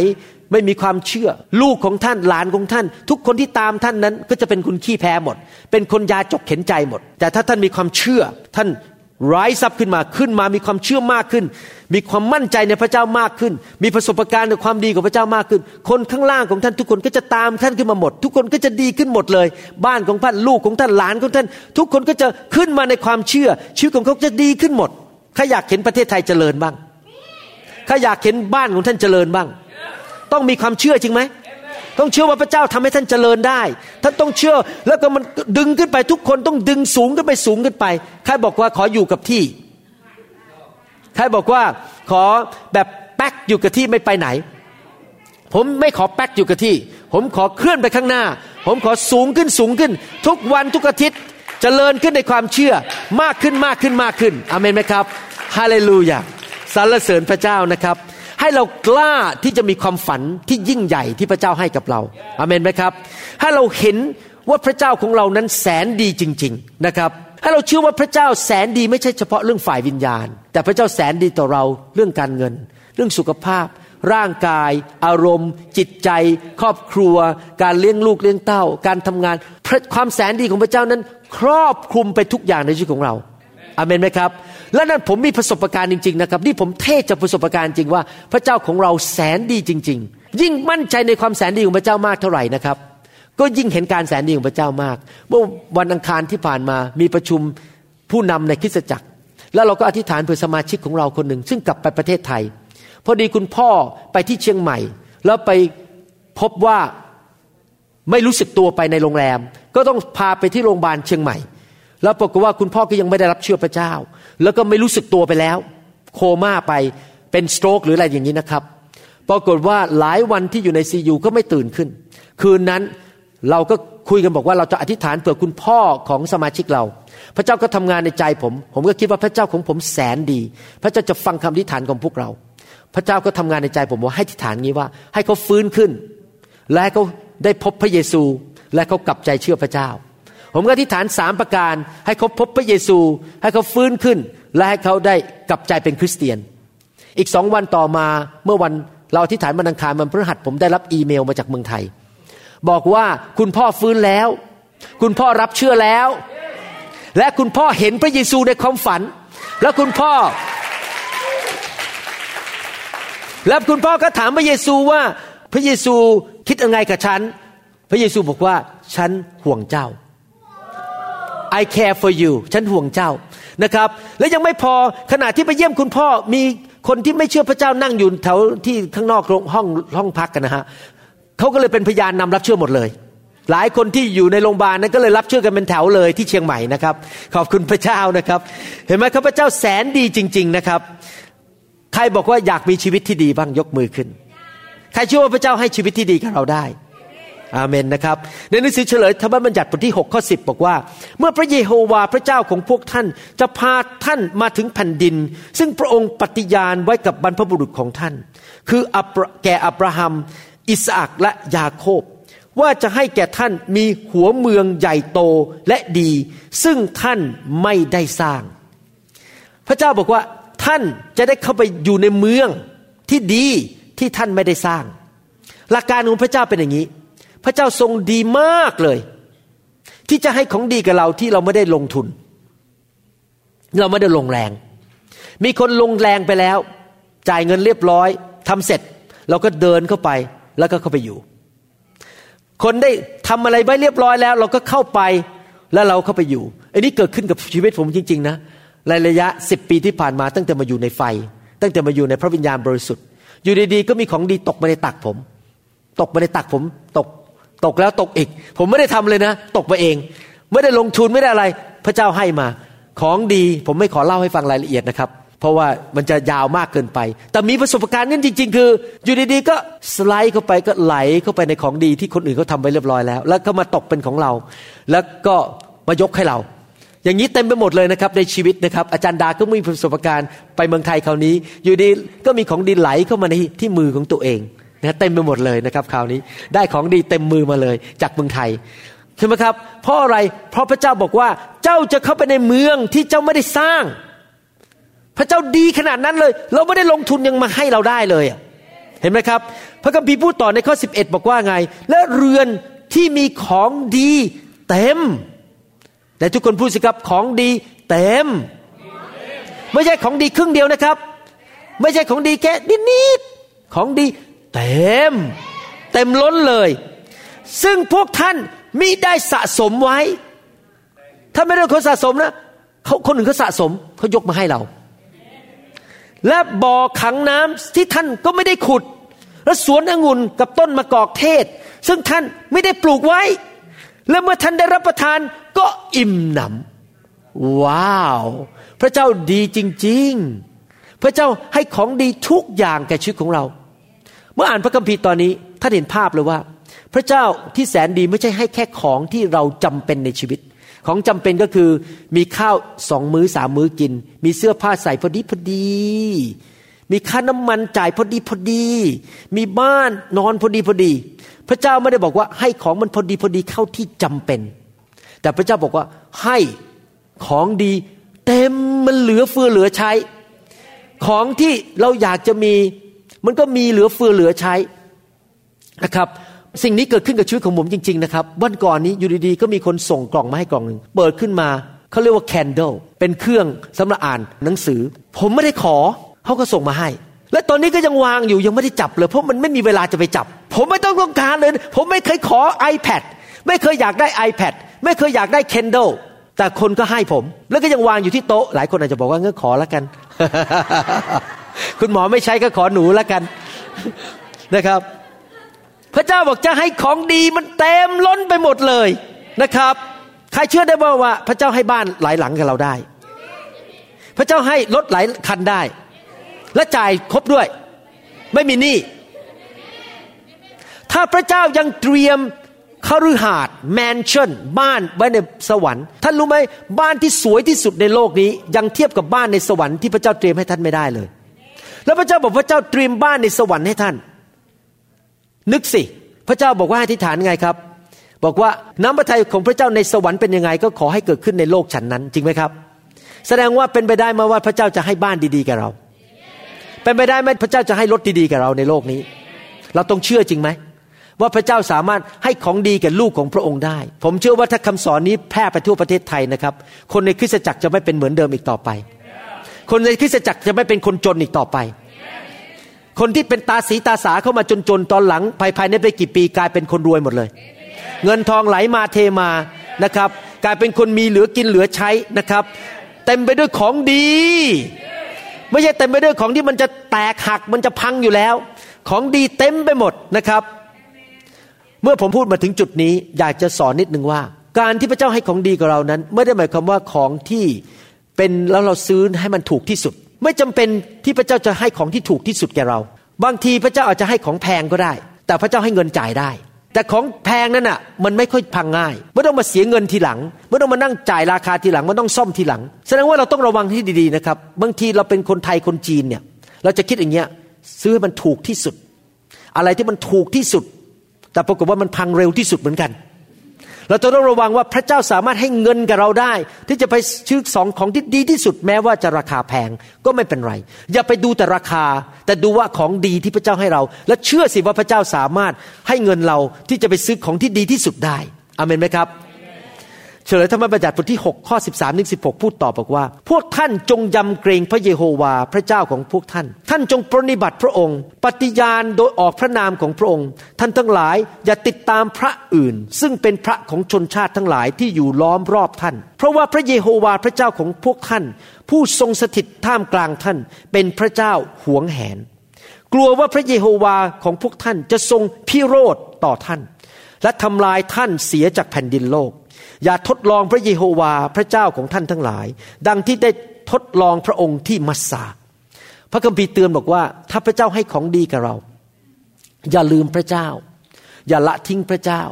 ไม่มีความเชื่อลูกของท่านหลานของท่านทุกคนที่ตามท่านนั้นก็จะเป็นคนขี้แพ้หมดเป็นคนยาจกเข็นใจหมดแต่ถ้าท่านมีความเชื่อท่าน rise up ขึ้นมามีความเชื่อมากขึ้นมีความมั่นใจในพระเจ้ามากขึ้นมีประสบการณ์ในความดีของพระเจ้ามากขึ้นคนข้างล่างของท่านทุกคนก็จะตามท่านขึ้นมาหมดทุกคนก็จะดีขึ้นหมดเลยบ้านของท่านลูกของท่านหลานของท่านทุกคนก็จะขึ้นมาในความเชื่อชีวิตของเขาจะดีขึ้นหมดใครอยากเห็นประเทศไทยเจริญบ้างใครอยากเห็นบ้านของท่านเจริญบ้างต้องมีความเชื่อจริงไหมต้องเชื่อว่าพระเจ้าทำให้ท่านเจริญได้ท่านต้องเชื่อแล้วก็มันดึงขึ้นไปทุกคนต้องดึงสูงขึ้นไปใครบอกว่าขออยู่กับที่ใครบอกว่าขอแบบแป๊กอยู่กับที่ไม่ไปไหนผมไม่ขอแป๊กอยู่กับที่ผมขอเคลื่อนไปข้างหน้าผมขอสูงขึ้นทุกวันทุกอาทิตย์เจริญขึ้นในความเชื่อมากขึ้นอาเมนไหมครับฮาเลลูยาสรรเสริญพระเจ้านะครับให้เรากล้าที่จะมีความฝันที่ยิ่งใหญ่ที่พระเจ้าให้กับเราอาเมนไหมครับให้เราเห็นว่าพระเจ้าของเรานั้นแสนดีจริงๆนะครับให้เราเชื่อว่าพระเจ้าแสนดีไม่ใช่เฉพาะเรื่องฝ่ายวิญญาณแต่พระเจ้าแสนดีต่อเราเรื่องการเงินเรื่องสุขภาพร่างกายอารมณ์จิตใจครอบครัวการเลี้ยงลูกเลี้ยงเต้าการทำงานความแสนดีของพระเจ้านั้นครอบคลุมไปทุกอย่างในชีวิตของเราอาเมนไหมครับและนั่นผมมีประสบการณ์จริงๆนะครับนี่ผมเทศจากประสบการณ์จริงว่าพระเจ้าของเราแสนดีจริงๆยิ่งมั่นใจในความแสนดีของพระเจ้ามากเท่าไหร่นะครับก็ยิ่งเห็นการแสนดีของพระเจ้ามากเมื่อวันอังคารที่ผ่านมามีประชุมผู้นำในคริสตจักรแล้วเราก็อธิษฐานเพื่อสมาชิกของเราคนหนึ่งซึ่งกลับไปประเทศไทยพอดีคุณพ่อไปที่เชียงใหม่แล้วไปพบว่าไม่รู้สึกตัวไปในโรงแรมก็ต้องพาไปที่โรงพยาบาลเชียงใหม่แล้วปรากฏว่าคุณพ่อก็ยังไม่ได้รับเชื่อพระเจ้าแล้วก็ไม่รู้สึกตัวไปแล้วโคม่าไปเป็นสโตรกหรืออะไรอย่างนี้นะครับปรากฏว่าหลายวันที่อยู่ในซียูก็ไม่ตื่นขึ้นคืนนั้นเราก็คุยกันบอกว่าเราจะอธิษฐานเผื่อคุณพ่อของสมาชิกเราพระเจ้าก็ทำงานในใจผมก็คิดว่าพระเจ้าของผมแสนดีพระเจ้าจะฟังคำอธิษฐานของพวกเราพระเจ้าก็ทำงานในใจผมว่าให้อธิษฐานงี้ว่าให้เขาฟื้นขึ้นและให้เขาได้พบพระเยซูและเขากลับใจเชื่อพระเจ้าผมก็อธิษฐาน3ประการให้เขาพบพระเยซูให้เขาฟื้นขึ้นและให้เขาได้กลับใจเป็นคริสเตียนอีก2วันต่อมาเมื่อวันเราอธิษฐานวันอังคารวันพฤหัสผมได้รับอีเมลมาจากเมืองไทยบอกว่าคุณพ่อฟื้นแล้วคุณพ่อรับเชื่อแล้วและคุณพ่อเห็นพระเยซูในความฝันและคุณพ่อก็ถามพระเยซูว่าพระเยซูคิดยังไงกับฉันพระเยซูบอกว่าฉันห่วงเจ้าI care for you ฉันห่วงเจ้านะครับและยังไม่พอขณะที่ไปเยี่ยมคุณพ่อมีคนที่ไม่เชื่อพระเจ้านั่งอยู่แถวที่ข้างนอกห้องพักกันนะฮะเขาก็เลยเป็นพยานนำรับเชื่อหมดเลยหลายคนที่อยู่ในโรงพยาบาลนั้นก็เลยรับเชื่อกันเป็นแถวเลยที่เชียงใหม่นะครับขอบคุณพระเจ้านะครับเห็นไหมครับพระเจ้าแสนดีจริงๆนะครับใครบอกว่าอยากมีชีวิตที่ดีบ้างยกมือขึ้นใครเชื่อว่าพระเจ้าให้ชีวิตที่ดีกับเราได้อาเมนนะครับในหนังสือเฉลยธรรมบัญญัติบทที่6ข้อ10บอกว่าเมื่อพระเยโฮวาห์พระเจ้าของพวกท่านจะพาท่านมาถึงแผ่นดินซึ่งพระองค์ปฏิญาณไว้กับบรรพบุรุษของท่านคือแก่อับราฮัมอิสอัคและยาโคบว่าจะให้แก่ท่านมีหัวเมืองใหญ่โตและดีซึ่งท่านไม่ได้สร้างพระเจ้าบอกว่าท่านจะได้เข้าไปอยู่ในเมืองที่ดีที่ท่านไม่ได้สร้างหลักการของพระเจ้าเป็นอย่างนี้พระเจ้าทรงดีมากเลยที่จะให้ของดีกับเราที่เราไม่ได้ลงทุนเราไม่ได้ลงแรงมีคนลงแรงไปแล้วจ่ายเงินเรียบร้อยทำเสร็จเราก็เดินเข้าไปแล้วก็เข้าไปอยู่คนได้ทำอะไรไว้เรียบร้อยแล้วเราก็เข้าไปแล้วเราเข้าไปอยู่อันนี้เกิดขึ้นกับชีวิตผมจริงๆนะในระยะ10ปีที่ผ่านมาตั้งแต่มาอยู่ในไฟตั้งแต่มาอยู่ในพระวิญญาณบริสุทธิ์อยู่ดีๆก็มีของดีตกมาในตักผมตกแล้วตกอีกผมไม่ได้ทำเลยนะตกมาเองไม่ได้ลงทุนไม่ได้อะไรพระเจ้าให้มาของดีผมไม่ขอเล่าให้ฟังรายละเอียดนะครับเพราะว่ามันจะยาวมากเกินไปแต่มีประสบการณ์นั้นจริงๆคืออยู่ดีๆก็สไลด์เข้าไปก็ไหลเข้าไปในของดีที่คนอื่นเขาทำไปเรียบร้อยแล้วแล้วก็มาตกเป็นของเราแล้วก็มายกให้เราอย่างนี้เต็มไปหมดเลยนะครับในชีวิตนะครับอาจารย์ดาก็มีประสบการณ์ไปเมืองไทยคราวนี้อยู่ดีก็มีของดีไหลเข้ามาในที่มือของตัวเองนะเต็มไปหมดเลยนะครับคราวนี้ได้ของดีเต็มมือมาเลยจากเมืองไทยใช่ไหมครับเพราะอะไรเพราะพระเจ้าบอกว่าเจ้าจะเข้าไปในเมืองที่เจ้าไม่ได้สร้างพระเจ้าดีขนาดนั้นเลยเราไม่ได้ลงทุนยังมาให้เราได้เลยเห็นไหมครับพระคัมภีร์พูดต่อในข้อ11บอกว่าไงและเรือนที่มีของดีเต็มแต่ทุกคนพูดสิครับของดีเต็ม ไม่ใช่ของดีครึ่งเดียวนะครับไม่ใช่ของดีแค่นิดๆของดีเต็มล้นเลยซึ่งพวกท่านมิได้สะสมไว้ถ้าไม่ได้คนสะสมนะคนหนึ่งเขาสะสมเขายกมาให้เราและบ่อขังน้ำที่ท่านก็ไม่ได้ขุดและสวนองุ่นกับต้นมะกอกเทศซึ่งท่านไม่ได้ปลูกไว้และเมื่อท่านได้รับประทานก็อิ่มหนำว้าวพระเจ้าดีจริงๆพระเจ้าให้ของดีทุกอย่างแก่ชีวิตของเราเมื่ออ่านพระคัมภีร์ตอนนี้ท่านเห็นภาพเลยว่าพระเจ้าที่แสนดีไม่ใช่ให้แค่ของที่เราจำเป็นในชีวิตของจำเป็นก็คือมีข้าว2มื้อ3มื้อกินมีเสื้อผ้าใส่พอดีมีค่าน้ำมันจ่ายพอดีมีบ้านนอนพอดีพระเจ้าไม่ได้บอกว่าให้ของมันพอดีเข้าที่จำเป็นแต่พระเจ้าบอกว่าให้ของดีเต็มมันเหลือเฟือเหลือใช้ของที่เราอยากจะมีมันก็มีเหลือเฟือเหลือใช้นะครับสิ่งนี้เกิดขึ้นกับชีวิตของผมจริงๆนะครับวันก่อนนี้อยู่ดีๆก็มีคนส่งกล่องมาให้กล่องนึงเปิดขึ้นมาเขาเรียกว่า Candle เป็นเครื่องสำหรับอ่านหนังสือผมไม่ได้ขอเขาก็ส่งมาให้และตอนนี้ก็ยังวางอยู่ยังไม่ได้จับเลยเพราะมันไม่มีเวลาจะไปจับผมไม่ต้องการเลยผมไม่เคยขอ iPad ไม่เคยอยากได้ iPad ไม่เคยอยากได้ Candle แต่คนก็ให้ผมแล้วก็ยังวางอยู่ที่โต๊ะหลายคนอาจจะบอกว่างั้นขอละกัน คุณหมอไม่ใช้ก็ขอหนูละกัน นะครับพระเจ้าบอกจะให้ของดีมันเต็มล้นไปหมดเลยนะครับใครเชื่อได้บ้างว่าพระเจ้าให้บ้านหลายหลังกับเราได้พระเจ้าให้รถหลายคันได้และจ่ายครบด้วยไม่มีหนี้ถ้าพระเจ้ายังเตรียมคฤหาสน์แมนชั่นบ้านไว้ในสวรรค์ท่านรู้ไหมบ้านที่สวยที่สุดในโลกนี้ยังเทียบกับบ้านในสวรรค์ที่พระเจ้าเตรียมให้ท่านไม่ได้เลยแล้วพระเจ้าบอกพระเจ้าเตรียมบ้านในสวรรค์ให้ท่านนึกสิพระเจ้าบอกว่าอธิษฐานไงครับบอกว่าน้ำพระทัยของพระเจ้าในสวรรค์เป็นยังไงก็ขอให้เกิดขึ้นในโลกฉันนั้นจริงไหมครับแสดงว่าเป็นไปได้ไหมว่าพระเจ้าจะให้บ้านดีๆกับเราเป็นไปได้ไหมพระเจ้าจะให้รถดีๆกับเราในโลกนี้เราต้องเชื่อจริงไหมว่าพระเจ้าสามารถให้ของดีกับลูกของพระองค์ได้ผมเชื่อว่าถ้าคำสอนนี้แพร่ไปทั่วประเทศไทยนะครับคนในคริสตจักรจะไม่เป็นเหมือนเดิมอีกต่อไปคนในคริสตจักรจะไม่เป็นคนจนอีกต่อไปคนที่เป็นตาสีตาสาเข้ามาจนๆตอนหลังภายในไม่กี่ปีกลายเป็นคนรวยหมดเลย Amen. เงินทองไหลมาเทมา Amen. นะครับกลายเป็นคนมีเหลือกินเหลือใช้นะครับ Amen. เต็มไปด้วยของดี Amen. ไม่ใช่เต็มไปด้วยของที่มันจะแตกหักมันจะพังอยู่แล้วของดีเต็มไปหมดนะครับ Amen. เมื่อผมพูดมาถึงจุดนี้อยากจะสอนนิดนึงว่าการที่พระเจ้าให้ของดีกับเรานั้นไม่ได้หมายความว่าของที่เป็นแล้วเราซื้อให้มันถูกที่สุดไม่จำเป็นที่พระเจ้าจะให้ของที่ถูกที่สุดแก่เราบางทีพระเจ้าอาจจะให้ของแพงก็ได้แต่พระเจ้าให้เงินจ่ายได้แต่ของแพงนั้นน่ะมันไม่ค่อยพังง่ายไม่ต้องมาเสียเงินทีหลังไม่ต้องมานั่งจ่ายราคาทีหลังไม่ต้องซ่อมทีหลังแสดงว่าเราต้องระวังให้ดีๆนะครับบางทีเราเป็นคนไทยคนจีนเนี่ยเราจะคิดอย่างเงี้ยซื้อให้มันถูกที่สุดอะไรที่มันถูกที่สุดแต่ปรากฏว่ามันพังเร็วที่สุดเหมือนกันเราต้องระวังว่าพระเจ้าสามารถให้เงินกับเราได้ที่จะไปซื้อของที่ดีที่สุดแม้ว่าจะราคาแพงก็ไม่เป็นไรอย่าไปดูแต่ราคาแต่ดูว่าของดีที่พระเจ้าให้เราและเชื่อสิว่าพระเจ้าสามารถให้เงินเราที่จะไปซื้อของที่ดีที่สุดได้อาเมนไหมครับ เฉลยธรรมบัญญัติบทที่6ข้อ 13-16 พูดต่อบอกว่าพวกท่านจงยำเกรงพระเยโฮวาพระเจ้าของพวกท่านท่านจงปรนนิบัติพระองค์ปฏิญาณโดยออกพระนามของพระองค์ท่านทั้งหลายอย่าติดตามพระอื่นซึ่งเป็นพระของชนชาติทั้งหลายที่อยู่ล้อมรอบท่านเพราะว่าพระเยโฮวาพระเจ้าของพวกท่านผู้ทรงสถิตท่ามกลางท่านเป็นพระเจ้าหวงแหนกลัวว่าพระเยโฮวาของพวกท่านจะทรงพิโรธต่อท่านและทำลายท่านเสียจากแผ่นดินโลกอย่าทดลองพระเยโฮวาพระเจ้าของท่านทั้งหลายดังที่ได้ทดลองพระองค์ที่มัสสาพระคัมภีร์เตือนบอกว่าถ้าพระเจ้าให้ของดีกับเราอย่าลืมพระเจ้าอย่าละทิ้งพระเจ้า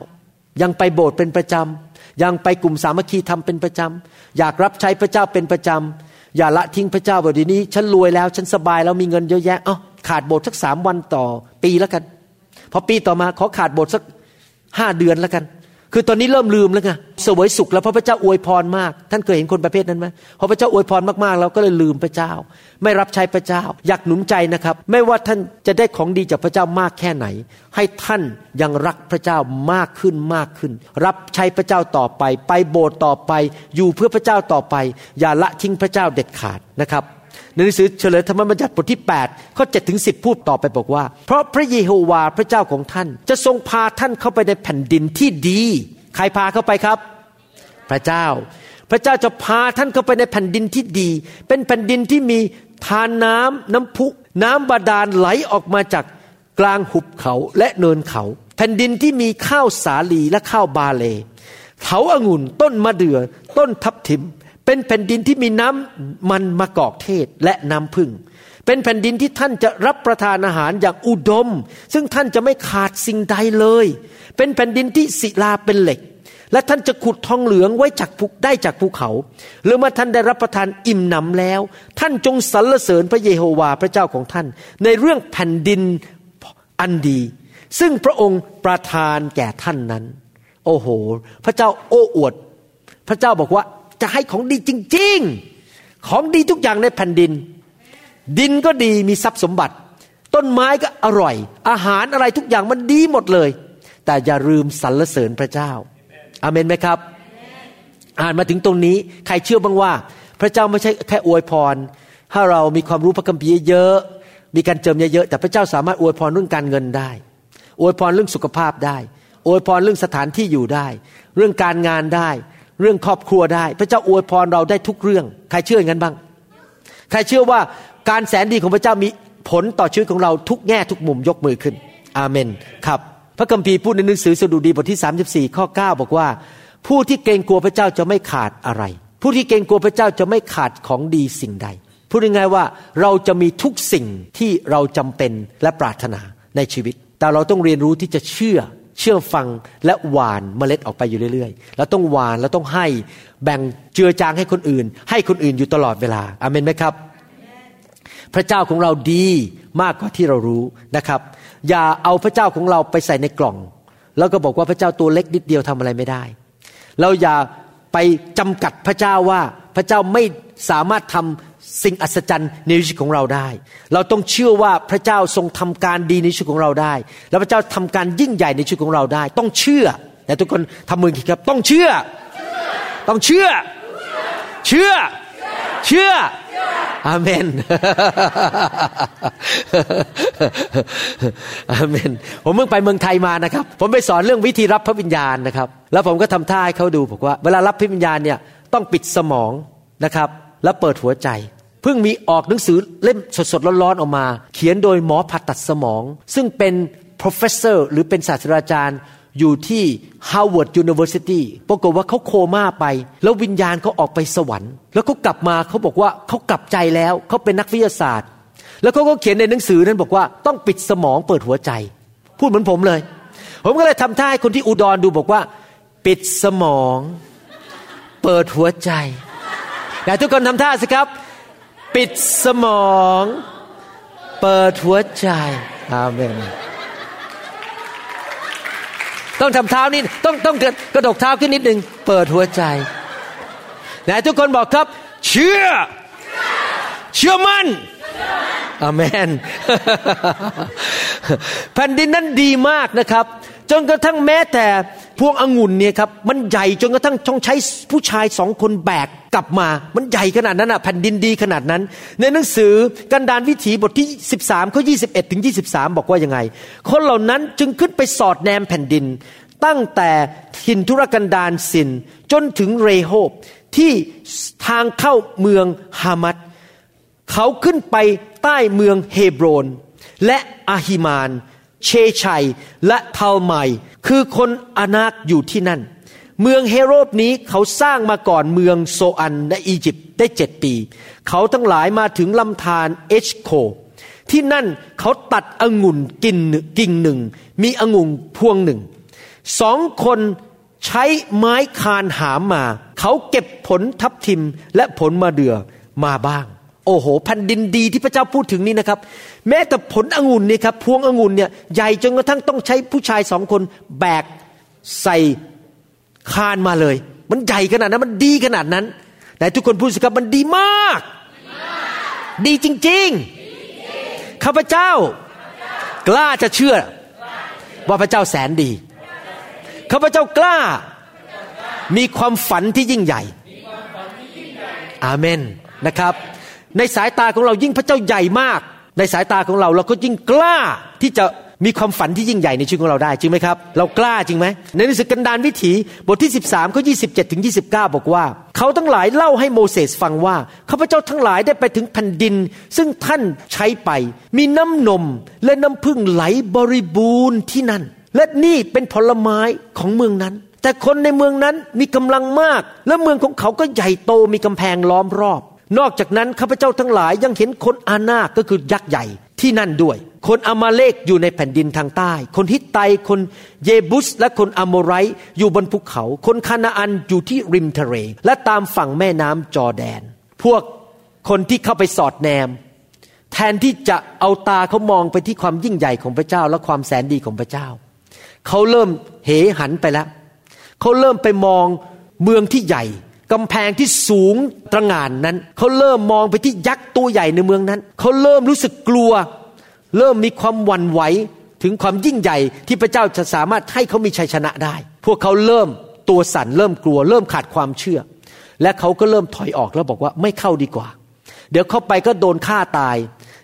ยังไปโบสถ์เป็นประจำยังไปกลุ่มสามัคคีธรรมเป็นประจำอยากรับใช้พระเจ้าเป็นประจำอย่าละทิ้งพระเจ้าว่าเดี๋ยวนี้ฉันรวยแล้วฉันสบายแล้วมีเงินเยอะแยะเอ้าขาดโบสถ์สัก3วันต่อปีแล้วกันพอปีต่อมาขอขาดโบสถ์สัก5เดือนแล้วกันคือตอนนี้เริ่มลืมแล้วไงเสวยสุขแล้วเพราะพระเจ้าอวยพรมากท่านเคยเห็นคนประเภทนั้นไหมพอพระเจ้าอวยพรมากๆเราก็เลยลืมพระเจ้าไม่รับใช้พระเจ้าอยากหนุนใจนะครับไม่ว่าท่านจะได้ของดีจากพระเจ้ามากแค่ไหนให้ท่านยังรักพระเจ้ามากขึ้นมากขึ้นรับใช้พระเจ้าต่อไปไปโบสถ์ต่อไปอยู่เพื่อพระเจ้าต่อไปอย่าละทิ้งพระเจ้าเด็ดขาดนะครับ ในหนังสือเฉลยธรรมบัญญัติบทที่8ข้อ7ถึง10พูดต่อไปบอกว่าเพราะพระเยโฮวาห์พระเจ้าของท่านจะทรงพาท่านเข้าไปในแผ่นดินที่ดีใครพาเข้าไปครับพระเจ้าจะพาท่านเข้าไปในแผ่นดินที่ดีเป็นแผ่นดินที่มีทานน้ำพุน้ำบาดาลไหลออกมาจากกลางหุบเขาและเนินเขาแผ่นดินที่มีข้าวสาลีและข้าวบาเลเถาองุ่นต้นมะเดื่อต้นทับทิมเป็นแผ่นดินที่มีน้ำมันมะกอกเทศและน้ำผึ้งเป็นแผ่นดินที่ท่านจะรับประทานอาหารอย่างอุดมซึ่งท่านจะไม่ขาดสิ่งใดเลยเป็นแผ่นดินที่ศิลาเป็นเหล็กและท่านจะขุดทองเหลืองไว้จากได้จากภูเขาหรือเมื่อท่านได้รับประทานอิ่มหนำแล้วท่านจงสรรเสริญพระเยโฮวาห์พระเจ้าของท่านในเรื่องแผ่นดินอันดีซึ่งพระองค์ประทานแก่ท่านนั้นโอ้โหพระเจ้าโอ้อวดพระเจ้าบอกว่าจะให้ของดีจริงๆของดีทุกอย่างในแผ่นดินดินก็ดีมีทรัพย์สมบัติต้นไม้ก็อร่อยอาหารอะไรทุกอย่างมันดีหมดเลยแต่อย่าลืมสรรเสริญพระเจ้าอาเมนไหมครับ Amen. อ่านมาถึงตรงนี้ใครเชื่อบ้างว่าพระเจ้าไม่ใช่แค่อวยพรให้เรามีความรู้พระคัมภีร์เยอะมีการเจิมเยอะแต่พระเจ้าสามารถอวยพรเรื่องการเงินได้อวยพรเรื่องสุขภาพได้อวยพรเรื่องสถานที่อยู่ได้เรื่องการงานได้เรื่องครอบครัวได้พระเจ้าอวยพรเราได้ทุกเรื่องใครเชื่ออย่างนั้นบ้างใครเชื่อว่าการแสนดีของพระเจ้ามีผลต่อชีวิตของเราทุกแง่ทุกมุมยกมือขึ้นอาเมนครับพระคัมภีร์พูดในหนังสือสดุดีบทที่34ข้อ9บอกว่าผู้ที่เกรงกลัวพระเจ้าจะไม่ขาดอะไรผู้ที่เกรงกลัวพระเจ้าจะไม่ขาดของดีสิ่งใดพูดง่ายๆว่าเราจะมีทุกสิ่งที่เราจำเป็นและปรารถนาในชีวิตแต่เราต้องเรียนรู้ที่จะเชื่อฟังและหว่านเมล็ดออกไปอยู่เรื่อยๆเราต้องหว่านเราต้องให้แบ่งเจือจางให้คนอื่นอยู่ตลอดเวลาอาเมนไหมครับพระเจ้าของเราดีมากกว่าที่เรารู้นะครับอย่าเอาพระเจ้าของเราไปใส่ในกล่องแล้วก็บอกว่าพระเจ้าตัวเล็กนิดเดียวทำอะไรไม่ได้เราอย่าไปจำกัดพระเจ้าว่าพระเจ้าไม่สามารถทำสิ่งอัศจรรย์ในชีวิตของเราได้เราต้องเชื่อว่าพระเจ้าทรงทำการดีในชีวิตของเราได้และพระเจ้าทำการยิ่งใหญ่ในชีวิตของเราได้ต้องเชื่อแต่ทุกคนทำมือกันครับต้องเชื่อต้องเชื่ออาเมนผมเพิ่งไปเมืองไทยมานะครับผมไปสอนเรื่องวิธีรับพระวิญญาณนะครับแล้วผมก็ทำท่าให้เขาดูบอกว่าเวลารับพระวิญญาณเนี่ยต้องปิดสมองนะครับแล้วเปิดหัวใจเพิ่งมีออกหนังสือเล่มสดๆร้อนๆออกมาเขียนโดยหมอผ่าตัดสมองซึ่งเป็น professor หรือเป็นศาสตราจารย์อยู่ที่ Harvard University ปรากฏว่าเขาโคม่าไปแล้ววิญญาณเขาออกไปสวรรค์แล้วเขากลับมาเขาบอกว่าเขากลับใจแล้วเขาเป็นนักวิทยาศาสตร์แล้วเขาก็เขียนในหนังสือนั้นบอกว่าต้องปิดสมองเปิดหัวใจพูดเหมือนผมเลยผมก็เลยทำท่าให้คนที่อุดรดูบอกว่าปิดสมองเปิดหัวใจแต่ทุกคนทำท่าสิครับปิดสมองเปิดหัวใจอาเมนต้องทำเท้านี่ต้องกระดกเท้าขึ้นนิดนึงเปิดหัวใจไหนทุกคนบอกครับเชื่อมั่นอาเมนแผ่นดินนั้นดีมากนะครับจนกระทั่งแม้แต่พวงองุ่นเนี่ยครับมันใหญ่จนกระทั่งต้องใช้ผู้ชาย2คนแบกกลับมามันใหญ่ขนาดนั้นอ่ะแผ่นดินดีขนาดนั้นในหนังสือกันดารวิถีบทที่13ข้อ21ถึง23บอกว่ายังไงคนเหล่านั้นจึงขึ้นไปสอดแนมแผ่นดินตั้งแต่ถิ่นทุรกันดารสินจนถึงเรโฮบที่ทางเข้าเมืองฮามัดเขาขึ้นไปใต้เมืองเฮบรอนและอาหิมานเชชัยและทัลไมคือคนอานาคอยู่ที่นั่นเมืองเฮโรปนี้เขาสร้างมาก่อนเมืองโซอันในอียิปต์ได้7ปีเขาทั้งหลายมาถึงลำธารเอชโคที่นั่นเขาตัดองุ่นกินกิ่งหนึ่งมีองุ่นพวงหนึ่ง2คนใช้ไม้คานหามมาเขาเก็บผลทับทิมและผลมะเดื่อมาบ้างโอ้โหแผ่นดินดีที่พระเจ้าพูดถึงนี่นะครับแม้แต่ผลองุ่นเนี่ยครับพวงองุ่นเนี่ยใหญ่จนกระทั่งต้องใช้ผู้ชาย2คนแบกใส่คานมาเลยมันใหญ่ขนาดนั้นมันดีขนาดนั้นแต่ทุกคนพูดสิครับมันดีมากดีจริงๆข้าพเจ้ากล้าจะเชื่อว่าพระเจ้าแสนดีข้าพเจ้ากล้ามีความฝันที่ยิ่งใหญ่อาเมนนะครับ ในสายตาของเรายิ่งพระเจ้าใหญ่มากในสายตาของเราเราก็ยิ่งกล้าที่จะมีความฝันที่ยิ่งใหญ่ในชีวิตของเราได้จริงไหมครับเรากล้าจริงไหมในหนังสือกันดารวิถีบทที่13ข้อ27ถึง29บอกว่าเขาทั้งหลายเล่าให้โมเสสฟังว่าข้าพเจ้าทั้งหลายได้ไปถึงแผ่นดินซึ่งท่านใช้ไปมีน้ำนมและน้ำผึ้งไหลบริบูรณ์ที่นั่นและนี่เป็นผลไม้ของเมืองนั้นแต่คนในเมืองนั้นมีกำลังมากและเมืองของเขาก็ใหญ่โตมีกำแพงล้อมรอบนอกจากนั้นข้าพเจ้าทั้งหลายยังเห็นคนอานาคก็คือยักษ์ใหญ่ที่นั่นด้วยคนอามาเลกอยู่ในแผ่นดินทางใต้คนฮิตไตคนเยบุสและคนอาโมไรต์อยู่บนภูเขาคนคานาอันอยู่ที่ริมทะเลและตามฝั่งแม่น้ำจอร์แดนพวกคนที่เข้าไปสอดแนมแทนที่จะเอาตาเขามองไปที่ความยิ่งใหญ่ของพระเจ้าและความแสนดีของพระเจ้าเขาเริ่มเหหันไปแล้วเขาเริ่มไปมองเมืองที่ใหญ่กำแพงที่สูงตระหง่านนั้นเขาเริ่มมองไปที่ยักษ์ตัวใหญ่ในเมืองนั้นเขาเริ่มรู้สึกกลัวเริ่มมีความหวั่นไหวถึงความยิ่งใหญ่ที่พระเจ้าจะสามารถให้เขามีชัยชนะได้พวกเขาเริ่มตัวสั่นเริ่มกลัวเริ่มขาดความเชื่อและเขาก็เริ่มถอยออกแล้วบอกว่าไม่เข้าดีกว่าเดี๋ยวเข้าไปก็โดนฆ่าตาย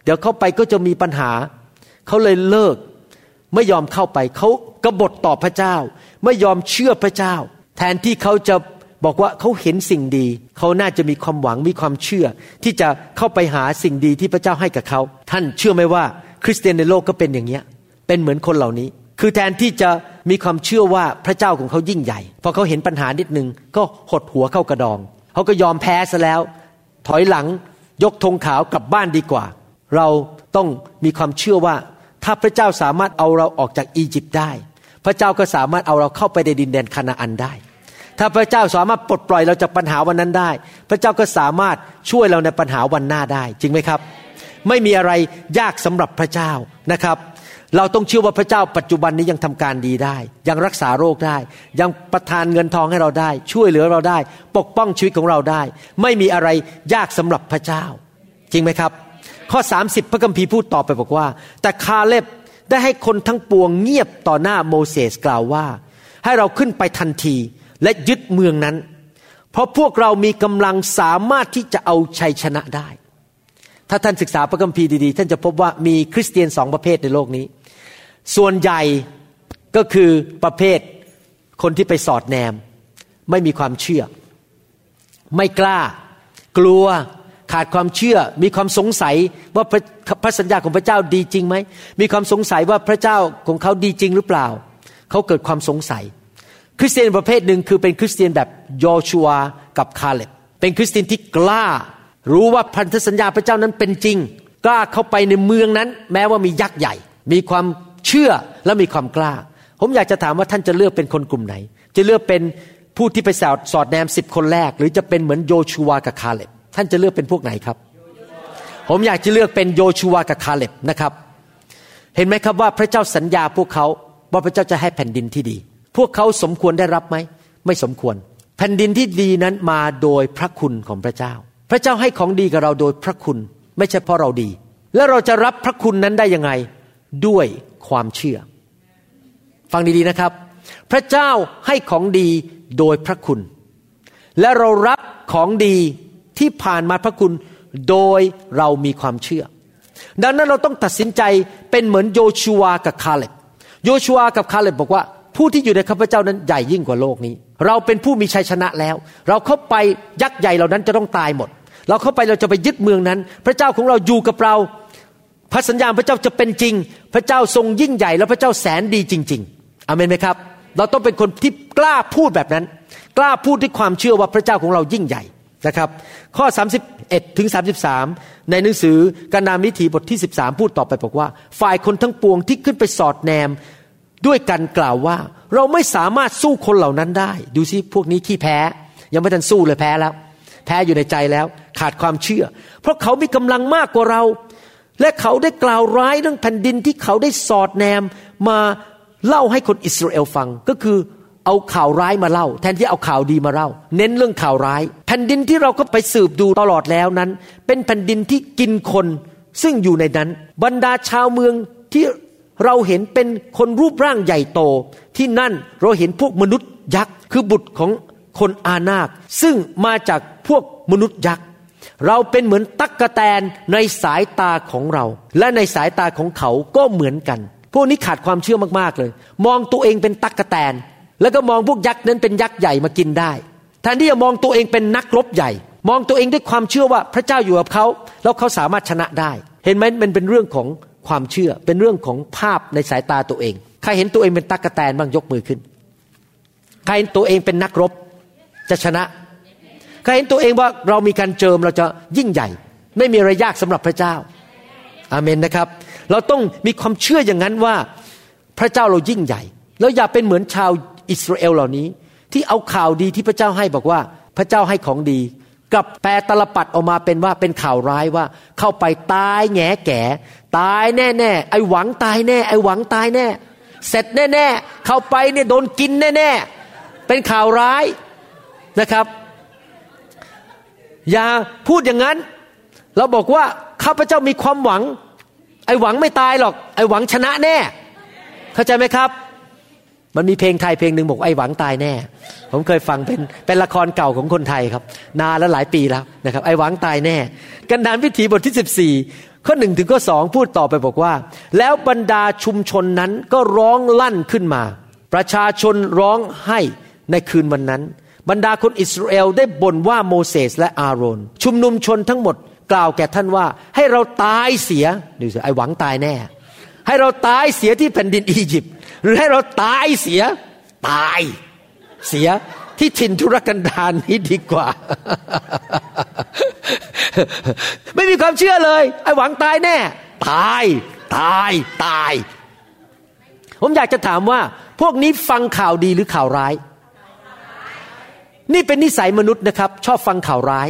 เดี๋ยวเข้าไปก็จะมีปัญหาเขาเลยเลิกไม่ยอมเข้าไปเขากบฏต่อพระเจ้าไม่ยอมเชื่อพระเจ้าแทนที่เขาจะบอกว่าเขาเห็นสิ่งดีเขาน่าจะมีความหวังมีความเชื่อที่จะเข้าไปหาสิ่งดีที่พระเจ้าให้กับเขาท่านเชื่อไหมว่าคริสเตียนในโลกก็เป็นอย่างเงี้ยเป็นเหมือนคนเหล่านี้คือแทนที่จะมีความเชื่อว่าพระเจ้าของเขายิ่งใหญ่พอเขาเห็นปัญหานิดนึงก็หดหัวเข้ากระดองเขาก็ยอมแพ้ซะแล้วถอยหลังยกธงขาวกลับบ้านดีกว่าเราต้องมีความเชื่อว่าถ้าพระเจ้าสามารถเอาเราออกจากอียิปต์ได้พระเจ้าก็สามารถเอาเราเข้าไปในดินแดนคานาอันได้ถ้าพระเจ้าสามารถปลดปล่อยเราจากปัญหาวันนั้นได้พระเจ้าก็สามารถช่วยเราในปัญหาวันหน้าได้จริงไหมครับไม่มีอะไรยากสำหรับพระเจ้านะครับเราต้องเชื่อว่าพระเจ้าปัจจุบันนี้ยังทำการดีได้ยังรักษาโรคได้ยังประทานเงินทองให้เราได้ช่วยเหลือเราได้ปกป้องชีวิตของเราได้ไม่มีอะไรยากสำหรับพระเจ้าจริงไหมครับข้อ30พระคัมภีร์พูดต่อไปบอกว่าแต่คาเลบได้ให้คนทั้งปวงเงียบต่อหน้าโมเสสกล่าวว่าให้เราขึ้นไปทันทีและยึดเมืองนั้นเพราะพวกเรามีกำลังสามารถที่จะเอาชัยชนะได้ถ้าท่านศึกษาพระคัมภีร์ดีๆท่านจะพบว่ามีคริสเตียน2ประเภทในโลกนี้ส่วนใหญ่ก็คือประเภทคนที่ไปสอดแนมไม่มีความเชื่อไม่กล้ากลัวขาดความเชื่อมีความสงสัยว่าพระสัญญาของพระเจ้าดีจริงไหมมีความสงสัยว่าพระเจ้าของเขาดีจริงหรือเปล่าเขาเกิดความสงสัยคริสเตียนประเภทหนึ่งคือเป็นคริสเตียนแบบยอชัวกับคาเลบเป็นคริสเตียนที่กล้ารู้ว่าพันธสัญญาพระเจ้านั้นเป็นจริงกล้าเข้าไปในเมืองนั้นแม้ว่ามียักษ์ใหญ่มีความเชื่อและมีความกล้าผมอยากจะถามว่าท่านจะเลือกเป็นคนกลุ่มไหนจะเลือกเป็นผู้ที่ไปสอดแนม10คนแรกหรือจะเป็นเหมือนโยชัวกับคาเลบท่านจะเลือกเป็นพวกไหนครับผมอยากจะเลือกเป็นโยชัวกับคาเลบนะครับเห็นไหมครับว่าพระเจ้าสัญญาพวกเขาว่าพระเจ้าจะให้แผ่นดินที่ดีพวกเขาสมควรได้รับไหมไม่สมควรแผ่นดินที่ดีนั้นมาโดยพระคุณของพระเจ้าพระเจ้าให้ของดีกับเราโดยพระคุณไม่ใช่เพราะเราดีแล้วเราจะรับพระคุณนั้นได้ยังไงด้วยความเชื่อฟังดีๆนะครับพระเจ้าให้ของดีโดยพระคุณและเรารับของดีที่ผ่านมาพระคุณโดยเรามีความเชื่อดังนั้นเราต้องตัดสินใจเป็นเหมือนโยชัวกับคาเลบโยชัวกับคาเลบบอกว่าผู้ที่อยู่ในข้าพเจ้านั้นใหญ่ยิ่งกว่าโลกนี้เราเป็นผู้มีชัยชนะแล้วเราเข้าไปยักษ์ใหญ่เหล่านั้นจะต้องตายหมดเราเข้าไปเราจะไปยึดเมืองนั้นพระเจ้าของเราอยู่กับเราพันธสัญญาพระเจ้าจะเป็นจริงพระเจ้าทรงยิ่งใหญ่และพระเจ้าแสนดีจริงๆอาเมนไหมครับเราต้องเป็นคนที่กล้าพูดแบบนั้นกล้าพูดด้วยความเชื่อว่าพระเจ้าของเรายิ่งใหญ่นะครับข้อ31ถึง33ในหนังสือกันดารวิถีบทที่13พูดต่อไปบอกว่าฝ่ายคนทั้งปวงที่ขึ้นไปสอดแนมด้วยกันกล่าวว่าเราไม่สามารถสู้คนเหล่านั้นได้ดูสิพวกนี้ขี้แพ้ยังไม่ทันสู้เลยแพ้แล้วแพ้อยู่ในใจแล้วขาดความเชื่อเพราะเขามีกำลังมากกว่าเราและเขาได้กล่าวร้ายเรื่องแผ่นดินที่เขาได้สอดแนมมาเล่าให้คนอิสราเอลฟังก็คือเอาข่าวร้ายมาเล่าแทนที่เอาข่าวดีมาเล่าเน้นเรื่องข่าวร้ายแผ่นดินที่เราก็ไปสืบดูตลอดแล้วนั้นเป็นแผ่นดินที่กินคนซึ่งอยู่ในนั้นบรรดาชาวเมืองที่เราเห็นเป็นคนรูปร่างใหญ่โตที่นั่นเราเห็นพวกมนุษย์ยักษ์คือบุตรของคนอานาคซึ่งมาจากพวกมนุษย์ยักษ์ เราเป็นเหมือนตั๊กแตนในสายตาของเราและในสายตาของเขาก็เหมือนกันพวกนี้ขาดความเชื่อมากๆเลยมองตัวเองเป็นตั๊กแตนแล้วก็มองพวกยักษ์นั้นเป็นยักษ์ใหญ่มากินได้แทนที่จะมองตัวเองเป็นนักรบใหญ่มองตัวเองด้วยความเชื่อว่าพระเจ้าอยู่กับเขาแล้วเขาสามารถชนะได้เห็นไหมมันเป็นเรื่องของความเชื่อเป็นเรื่องของภาพในสายตาตัวเองใครเห็นตัวเองเป็นตั๊กแตนบ้างยกมือขึ้นใครเห็นตัวเองเป็นนักรบจะชนะใครเห็นตัวเองว่าเรามีการเจิมเราจะยิ่งใหญ่ไม่มีอะไรยากสำหรับพระเจ้าอาเมนนะครับเราต้องมีความเชื่ออย่างนั้นว่าพระเจ้าเรายิ่งใหญ่แล้วอย่าเป็นเหมือนชาวอิสราเอลเหล่านี้ที่เอาข่าวดีที่พระเจ้าให้บอกว่าพระเจ้าให้ของดีกลับแปรตลปัดออกมาเป็นว่าเป็นข่าวร้ายว่าเข้าไปตายแง่แก่ตายแน่ๆไอ้หวังตายแน่ไอ้หวังตายแน่เสร็จแน่ๆเข้าไปเนี่ยโดนกินแน่ๆเป็นข่าวร้ายนะครับอย่าพูดอย่างนั้นเราบอกว่าข้าพเจ้ามีความหวังไอ้หวังไม่ตายหรอกไอ้หวังชนะแน่เข้าใจไหมครับมันมีเพลงไทยเพลงนึงบอกไอ้หวังตายแน่ผมเคยฟังเป็นละครเก่าของคนไทยครับนานแล้วหลายปีแล้วนะครับไอ้หวังตายแน่กันดารวิถีบทที่14ข้อ1ถึงข้อ2พูดต่อไปบอกว่าแล้วบรรดาชุมชนนั้นก็ร้องลั่นขึ้นมาประชาชนร้องไห้ในคืนวันนั้นบรรดาคนอิสราเอลได้บ่นว่าโมเสสและอาโรนชุมนุมชนทั้งหมดกล่าวแก่ท่านว่าให้เราตายเสียดูสิไอ้หวังตายแน่ให้เราตายเสียที่แผ่นดินอียิปต์หรือให้เราตายเสียที่ถิ่นทุรกันดารนี้ดีกว่า ไม่มีความเชื่อเลยไอ้หวังตายแน่ตายผมอยากจะถามว่าพวกนี้ฟังข่าวดีหรือข่าวร้ายนี่เป็นนิสัยมนุษย์นะครับชอบฟังข่าวร้าย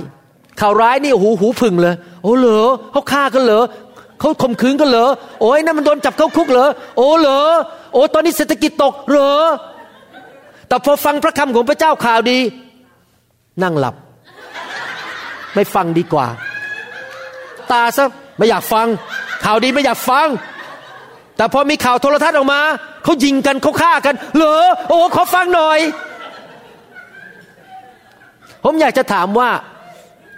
นี่หูผึ่งเลยโอ้เหรอเขาฆ่ากันเหรอเขาข่มขืนกันเหรอโอ้ยนั่นมันโดนจับเข้าคุกเหรอโอ้เหรอโอ้ตอนนี้เศรษฐกิจตกเหรอแต่พอฟังพระคำของพระเจ้าข่าวดีนั่งหลับไม่ฟังดีกว่าตาซะไม่อยากฟังข่าวดีไม่อยากฟังแต่พอมีข่าวโทรทัศน์ออกมาเขายิงกันเขาฆ่ากันเหรอโอ้ขอฟังหน่อยผมอยากจะถามว่า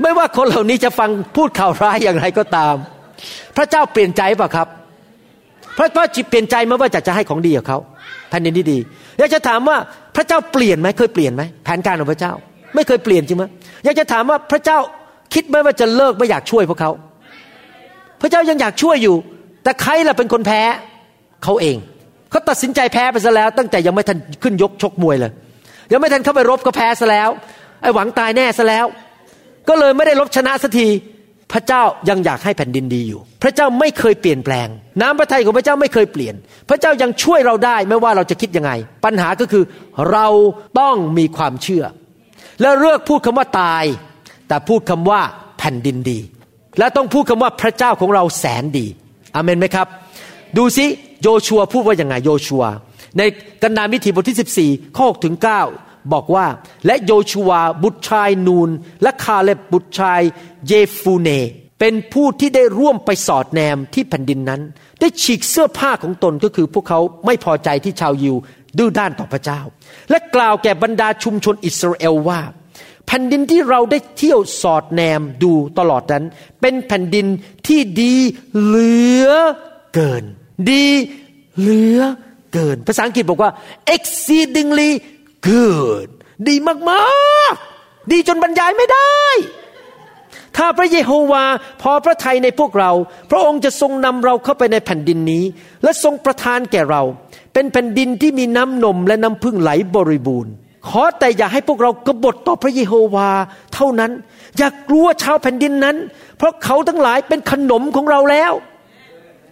ไม่ว่าคนเหล่านี้จะฟังพูดข่าวร้ายอย่างไรก็ตามพระเจ้าเปลี่ยนใจป่ะครับพระเจ้าเปลี่ยนใจไหมว่าจะให้ของดีกับเขาแผ่นดินที่ดีอยากจะถามว่าพระเจ้าเปลี่ยนไหมเคยเปลี่ยนไหมแผนการของพระเจ้าไม่เคยเปลี่ยนจริงไหมอยากจะถามว่าพระเจ้าคิดไหมว่าจะเลิกไม่อยากช่วยพวกเขาพระเจ้ายังอยากช่วยอยู่แต่ใครล่ะเป็นคนแพ้เขาเองเขาตัดสินใจแพ้ไปซะแล้วตั้งแต่ยังไม่ทันขึ้นยกชกมวยเลยยังไม่ทันเข้าไปรบก็แพ้ซะแล้วไอ้หวังตายแน่ซะแล้วก็เลยไม่ได้รบชนะสักทีพระเจ้ายังอยากให้แผ่นดินดีอยู่พระเจ้าไม่เคยเปลี่ยนแปลงน้ำพระทัยของพระเจ้าไม่เคยเปลี่ยนพระเจ้ายังช่วยเราได้ไม่ว่าเราจะคิดยังไงปัญหาก็คือเราต้องมีความเชื่อและเลิกพูดคำว่าตายแต่พูดคำว่าแผ่นดินดีและต้องพูดคำว่าพระเจ้าของเราแสนดีอาเมนไหมครับดูสิโยชัวพูดว่ายังไงโยชัวในกันดารวิถีบทที่14ข้อ6ถึง9บอกว่าและโยชูวาบุตรชายนูนและคาเลบบุตรชายเยฟูเนเป็นผู้ที่ได้ร่วมไปสอดแนมที่แผ่นดินนั้นได้ฉีกเสื้อผ้าของตนก็คือพวกเขาไม่พอใจที่ชาวยิวดื้อด้านต่อพระเจ้าและกล่าวแก่บรรดาชุมชนอิสราเอลว่าแผ่นดินที่เราได้เที่ยวสอดแนมดูตลอดนั้นเป็นแผ่นดินที่ดีเหลือเกินดีเหลือเกินภาษาอังกฤษบอกว่า exceedingly good ดีมากๆดีจนบรรยายไม่ได้ถ้าพระเยโฮวาพอพระทัยในพวกเราพระองค์จะทรงนำเราเข้าไปในแผ่นดินนี้และทรงประทานแก่เราเป็นแผ่นดินที่มีน้ำนมและน้ำพึ่งไหลบริบูรณ์ขอแต่อย่าให้พวกเรากบฏต่อพระเยโฮวาเท่านั้นอย่ากลัวชาวแผ่นดินนั้นเพราะเขาทั้งหลายเป็นขนมของเราแล้ว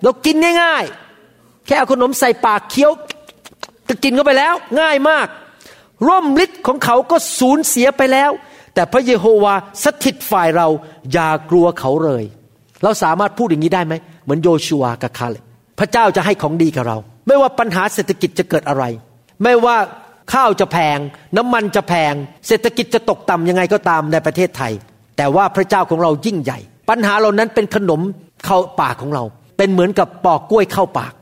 เรากินง่ายๆแค่เอาขนมใส่ปากเคี้ยวก็กินเข้าไปแล้วง่ายมากร่มฤทธิ์ของเขาก็สูญเสียไปแล้วแต่พระเยโฮวาสถิตฝ่ายเราอย่ากลัวเขาเลยเราสามารถพูดอย่างนี้ได้ไหมเหมือนโยชูวากับคาเลบพระเจ้าจะให้ของดีกับเราไม่ว่าปัญหาเศรษฐกิจจะเกิดอะไรไม่ว่าข้าวจะแพงน้ำมันจะแพงเศรษฐกิจจะตกต่ำยังไงก็ตามในประเทศไทยแต่ว่าพระเจ้าของเรายิ่งใหญ่ปัญหาเหล่านั้นเป็นขนมเข้าปากของเราเป็นเหมือนกับปอกกล้วยเข้าปาก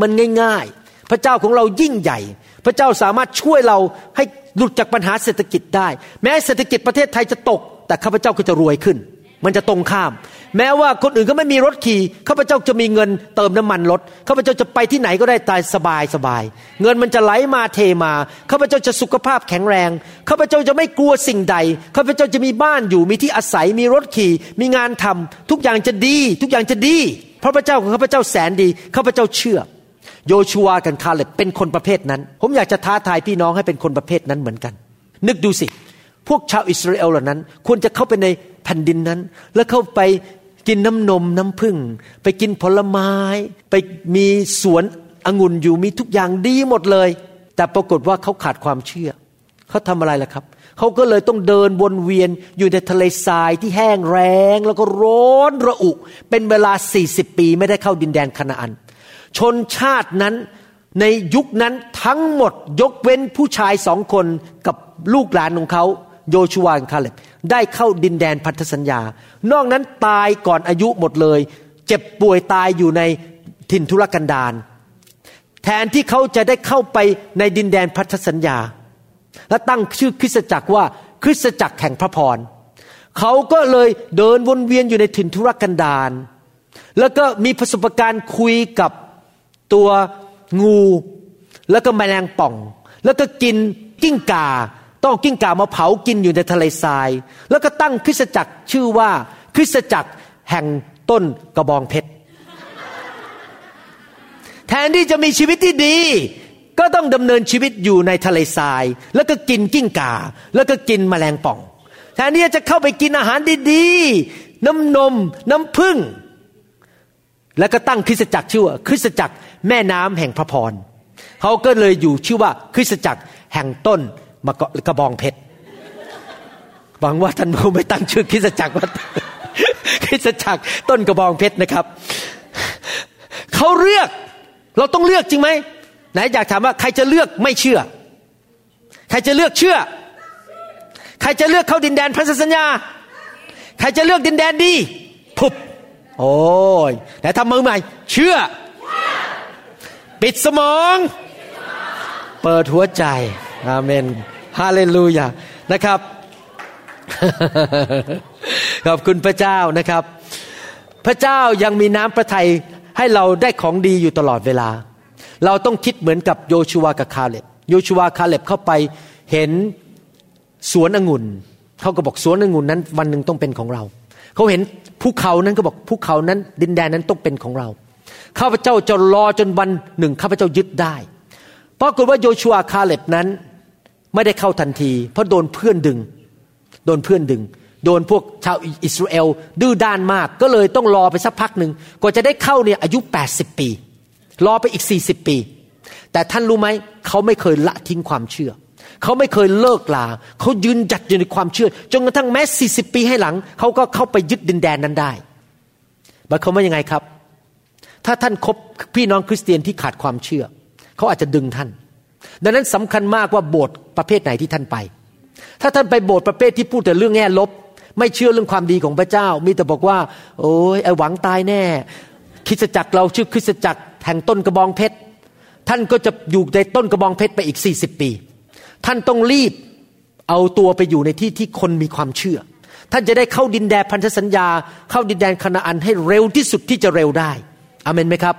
มันง่ายๆพระเจ้าของเรายิ่งใหญ่พระเจ้าสามารถช่วยเราให้หลุดจากปัญหาเศรษฐกิจได้แม้เศรษฐกิจประเทศไทยจะตกแต่ข้าพเจ้าก็จะรวยขึ้น มันจะตรงข้ามแม้ว่าคนอื่นก็ไม่มีรถขี่ข้าพเจ้าจะมีเงินเติมน้ำมันรถข้าพเจ้าจะไปที่ไหนก็ได้ตายสบายสบายเงินมันจะไหลมาเทมาข้าพเจ้าจะสุขภาพแข็งแรงข้าพเจ้าจะไม่กลัวสิ่งใดข้าพเจ้าจะมีบ้านอยู่มีที่อาศัยมีรถขี่มีงานทำทุกอย่างจะดีทุกอย่างจะดีพระเจ้าของข้าพเจ้าแสนดีข้าพเจ้าเชื่อโยชัวกับคาเลบเป็นคนประเภทนั้นผมอยากจะท้าทายพี่น้องให้เป็นคนประเภทนั้นเหมือนกันนึกดูสิพวกชาวอิสราเอลเหล่านั้นควรจะเข้าไปในแผ่นดินนั้นแล้วเข้าไปกินน้ำนมน้ำผึ้งไปกินผลไม้ไปมีสวนองุ่นอยู่มีทุกอย่างดีหมดเลยแต่ปรากฏว่าเขาขาดความเชื่อเขาทำอะไรล่ะครับเขาก็เลยต้องเดินวนเวียนอยู่ในทะเลทรายที่แห้งแล้งแล้วก็ร้อนระอุเป็นเวลา40ปีไม่ได้เข้าดินแดนคานาอันชนชาตินั้นในยุคนั้นทั้งหมดยกเว้นผู้ชาย2คนกับลูกหลานของเขาโยชูวากับคาเลบได้เข้าดินแดนพันธสัญญานอกนั้นตายก่อนอายุหมดเลยเจ็บป่วยตายอยู่ในถิ่นทุรกันดารแทนที่เขาจะได้เข้าไปในดินแดนพันธสัญญาและตั้งชื่อคริสตจักรว่าคริสตจักรแห่งพระพรเขาก็เลยเดินวนเวียนอยู่ในถิ่นทุรกันดารแล้วก็มีประสบการณ์คุยกับตัวงูแล้วก็แมลงป่องแล้วก็กินกิ้งก่าต้องกิ้งก่ามาเผากินอยู่ในทะเลทรายแล้วก็ตั้งคริสตจักรชื่อว่าคริสตจักรแห่งต้นกระบองเพชร แทนที่จะมีชีวิตที่ดีก็ต้องดำเนินชีวิตอยู่ในทะเลทรายแล้วก็กินกิ้งก่าแล้วก็กินแมลงป่องแทนที่จะเข้าไปกินอาหารดีๆน้ำนมน้ำผึ้งแล้วก็ตั้งคริสตจักรชื่อว่าคริสตจักรแม่น้ำแห่งพระพรเขาก็เลยอยู่ชื่อว่าคริสตจักรแห่งต้นกระบองเพชรหวังว่าท่านคงไม่ตั้งชื่อคริสตจักรว่าคริสตจักรต้นกระบองเพชรนะครับเขาเลือกเราต้องเลือกจริงไหมไหนอยากถามว่าใครจะเลือกไม่เชื่อใครจะเลือกเชื่อใครจะเลือกเข้าดินแดนพันธสัญญาใครจะเลือกดินแดนดีพุบโอ้ยไหนทำมือใหม่เชื่อปิดสมองเปิดหัวใจอาเมนฮาเลลูยานะครับ ขอบคุณพระเจ้านะครับพระเจ้ายังมีน้ำพระทัยให้เราได้ของดีอยู่ตลอดเวลาเราต้องคิดเหมือนกับโยชูวากับคาเลบโยชูวาคาเลบเข้าไปเห็นสวนองุ่นเขาก็บอกสวนองุ่นนั้นวันหนึ่งต้องเป็นของเราเขาเห็นภูเขานั้นก็บอกภูเขานั้นดินแดนนั้นต้องเป็นของเราข้าพเจ้าจะรอจนวันหนึ่งข้าพเจ้ายึดได้ปรากฏว่าโยชัวคาเลบนั้นไม่ได้เข้าทันทีเพราะโดนเพื่อนดึงโดนพวกชาวอิสราเอลดื้อด้านมากก็เลยต้องรอไปสักพักนึงกว่าจะได้เข้าเนี่ยอายุ80ปีรอไปอีก40ปีแต่ท่านรู้ไหมเขาไม่เคยละทิ้งความเชื่อเขาไม่เคยเลิกลาเขายืนหยัดอยู่ในความเชื่อจนกระทั่งแม้40ปีให้หลังเขาก็เข้าไปยึดดินแดนนั้นได้หมายความว่ายังไงครับถ้าท่านคบพี่น้องคริสเตียนที่ขาดความเชื่อเขาอาจจะดึงท่านดังนั้นสำคัญมากว่าโบสถ์ประเภทไหนที่ท่านไปถ้าท่านไปโบสถ์ประเภทที่พูดแต่เรื่องแง่ลบไม่เชื่อเรื่องความดีของพระเจ้ามีแต่บอกว่าโอ้ยไอ้หวังตายแน่คริสตจักรเราชื่อคริสตจักรแห่งต้นกระบองเพชรท่านก็จะอยู่ในต้นกระบองเพชรไปอีก40ปีท่านต้องรีบเอาตัวไปอยู่ในที่ที่คนมีความเชื่อท่านจะได้เข้าดินแดนพันธสัญญาเข้าดินแดนคานาอันให้เร็วที่สุดที่จะเร็วได้อาเมนไหมครับ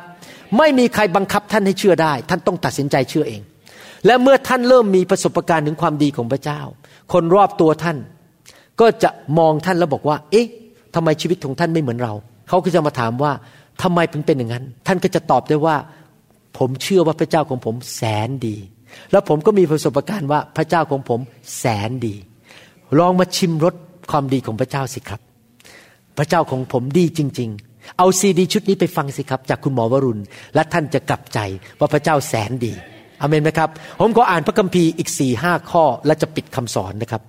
ไม่มีใครบังคับท่านให้เชื่อได้ท่านต้องตัดสินใจเชื่อเองและเมื่อท่านเริ่มมีประสบการณ์ถึงความดีของพระเจ้าคนรอบตัวท่านก็จะมองท่านแล้วบอกว่าเอ๊ะทำไมชีวิตของท่านไม่เหมือนเราเขาก็จะมาถามว่าทำไมถึงเป็นอย่างนั้นท่านก็จะตอบได้ว่าผมเชื่อว่าพระเจ้าของผมแสนดีแล้วผมก็มีประสบการณ์ว่าพระเจ้าของผมแสนดีลองมาชิมรสความดีของพระเจ้าสิครับพระเจ้าของผมดีจริงๆเอาซีดีชุดนี้ไปฟังสิครับจากคุณหมอวรุณและท่านจะกลับใจว่าพระเจ้าแสนดีอาเมนไหมครับผมขออ่านพระคัมภีร์อีก 4-5 ข้อและจะปิดคำสอนนะครับ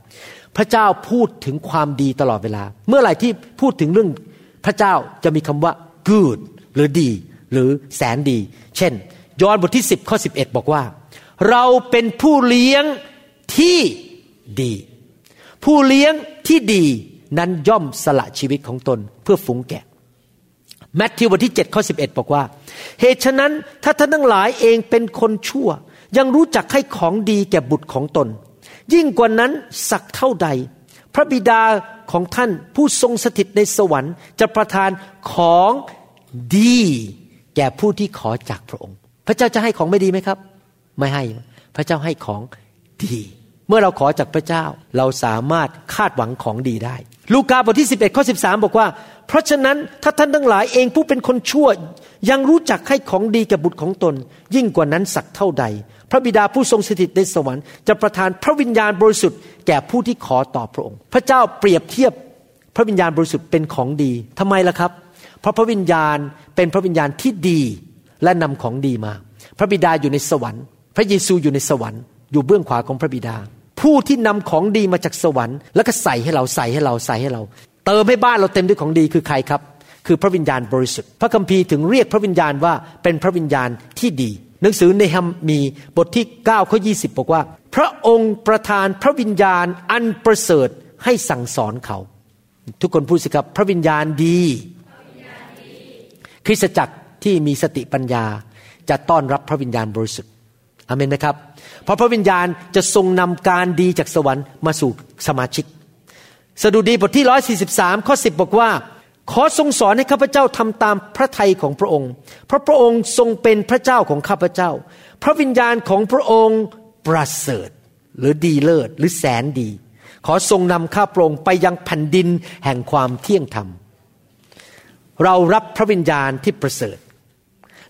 พระเจ้าพูดถึงความดีตลอดเวลาเมื่อไหร่ที่พูดถึงเรื่องพระเจ้าจะมีคำว่า good หรือดีหรือแสนดีเช่นยอห์นบทที่10ข้อ11บอกว่าเราเป็นผู้เลี้ยงที่ดีผู้เลี้ยงที่ดีนั้นย่อมสละชีวิตของตนเพื่อฝูงแกะมัทธิวบทที่7ข้อ11บอกว่าเหตุฉะนั้นถ้าท่านทั้งหลายเองเป็นคนชั่วยังรู้จักให้ของดีแก่บุตรของตนยิ่งกว่านั้นสักเท่าใดพระบิดา ของท่านผู้ทรงสถิตในสวรรค์จะประทานของดีแก่ผู้ที่ขอจากพระองค์พระเจ้าจะให้ของไม่ดีไหมครับไม่ให้พระเจ้าให้ของดีเมื่อเราขอจากพระเจ้าเราสามารถคาดหวังของดีได้ลูกาบทที่11ข้อ13บอกว่าเพราะฉะนั้นถ้าท่านทั้งหลายเองผู้เป็นคนชั่วยังรู้จักให้ของดีแก่บุตรของตนยิ่งกว่านั้นสักเท่าใดพระบิดาผู้ทรงสถิตในสวรรค์จะประทานพระวิญญาณบริสุทธิ์แก่ผู้ที่ขอต่อพระองค์พระเจ้าเปรียบเทียบพระวิญญาณบริสุทธิ์เป็นของดีทำไมล่ะครับเพราะพระวิญญาณเป็นพระวิญญาณที่ดีและนำของดีมาพระบิดาอยู่ในสวรรค์พระเยซูอยู่ในสวรรค์อยู่เบื้องขวาของพระบิดาผู้ที่นำของดีมาจากสวรรค์แล้วก็ใส่ให้เราเติมให้บ้านเราเต็มด้วยของดีคือใครครับคือพระวิญญาณบริสุทธิ์พระคัมภีร์ถึงเรียกพระวิญญาณว่าเป็นพระวิญญาณที่ดีหนังสือเนหะมีบทที่9ข้อ20บอกว่าพระองค์ประทานพระวิญญาณอันประเสริฐให้สั่งสอนเขาทุกคนพูดสิครับพระวิญญาณดีคริสตจักรที่มีสติปัญญาจะต้อนรับพระวิญญาณบริสุทธิ์อาเมนนะครับเพราะพระวิญญาณจะทรงนำการดีจากสวรรค์มาสู่สมาชิกสดุดีบทที่143ข้อ10บอกว่าขอทรงสอนให้ข้าพเจ้าทำตามพระทัยของพระองค์เพราะพระองค์ทรงเป็นพระเจ้าของข้าพเจ้าพระวิญญาณของพระองค์ประเสริฐหรือดีเลิศหรือแสนดีขอทรงนำข้าพระองค์ไปยังแผ่นดินแห่งความเที่ยงธรรมเรารับพระวิญญาณที่ประเสริฐ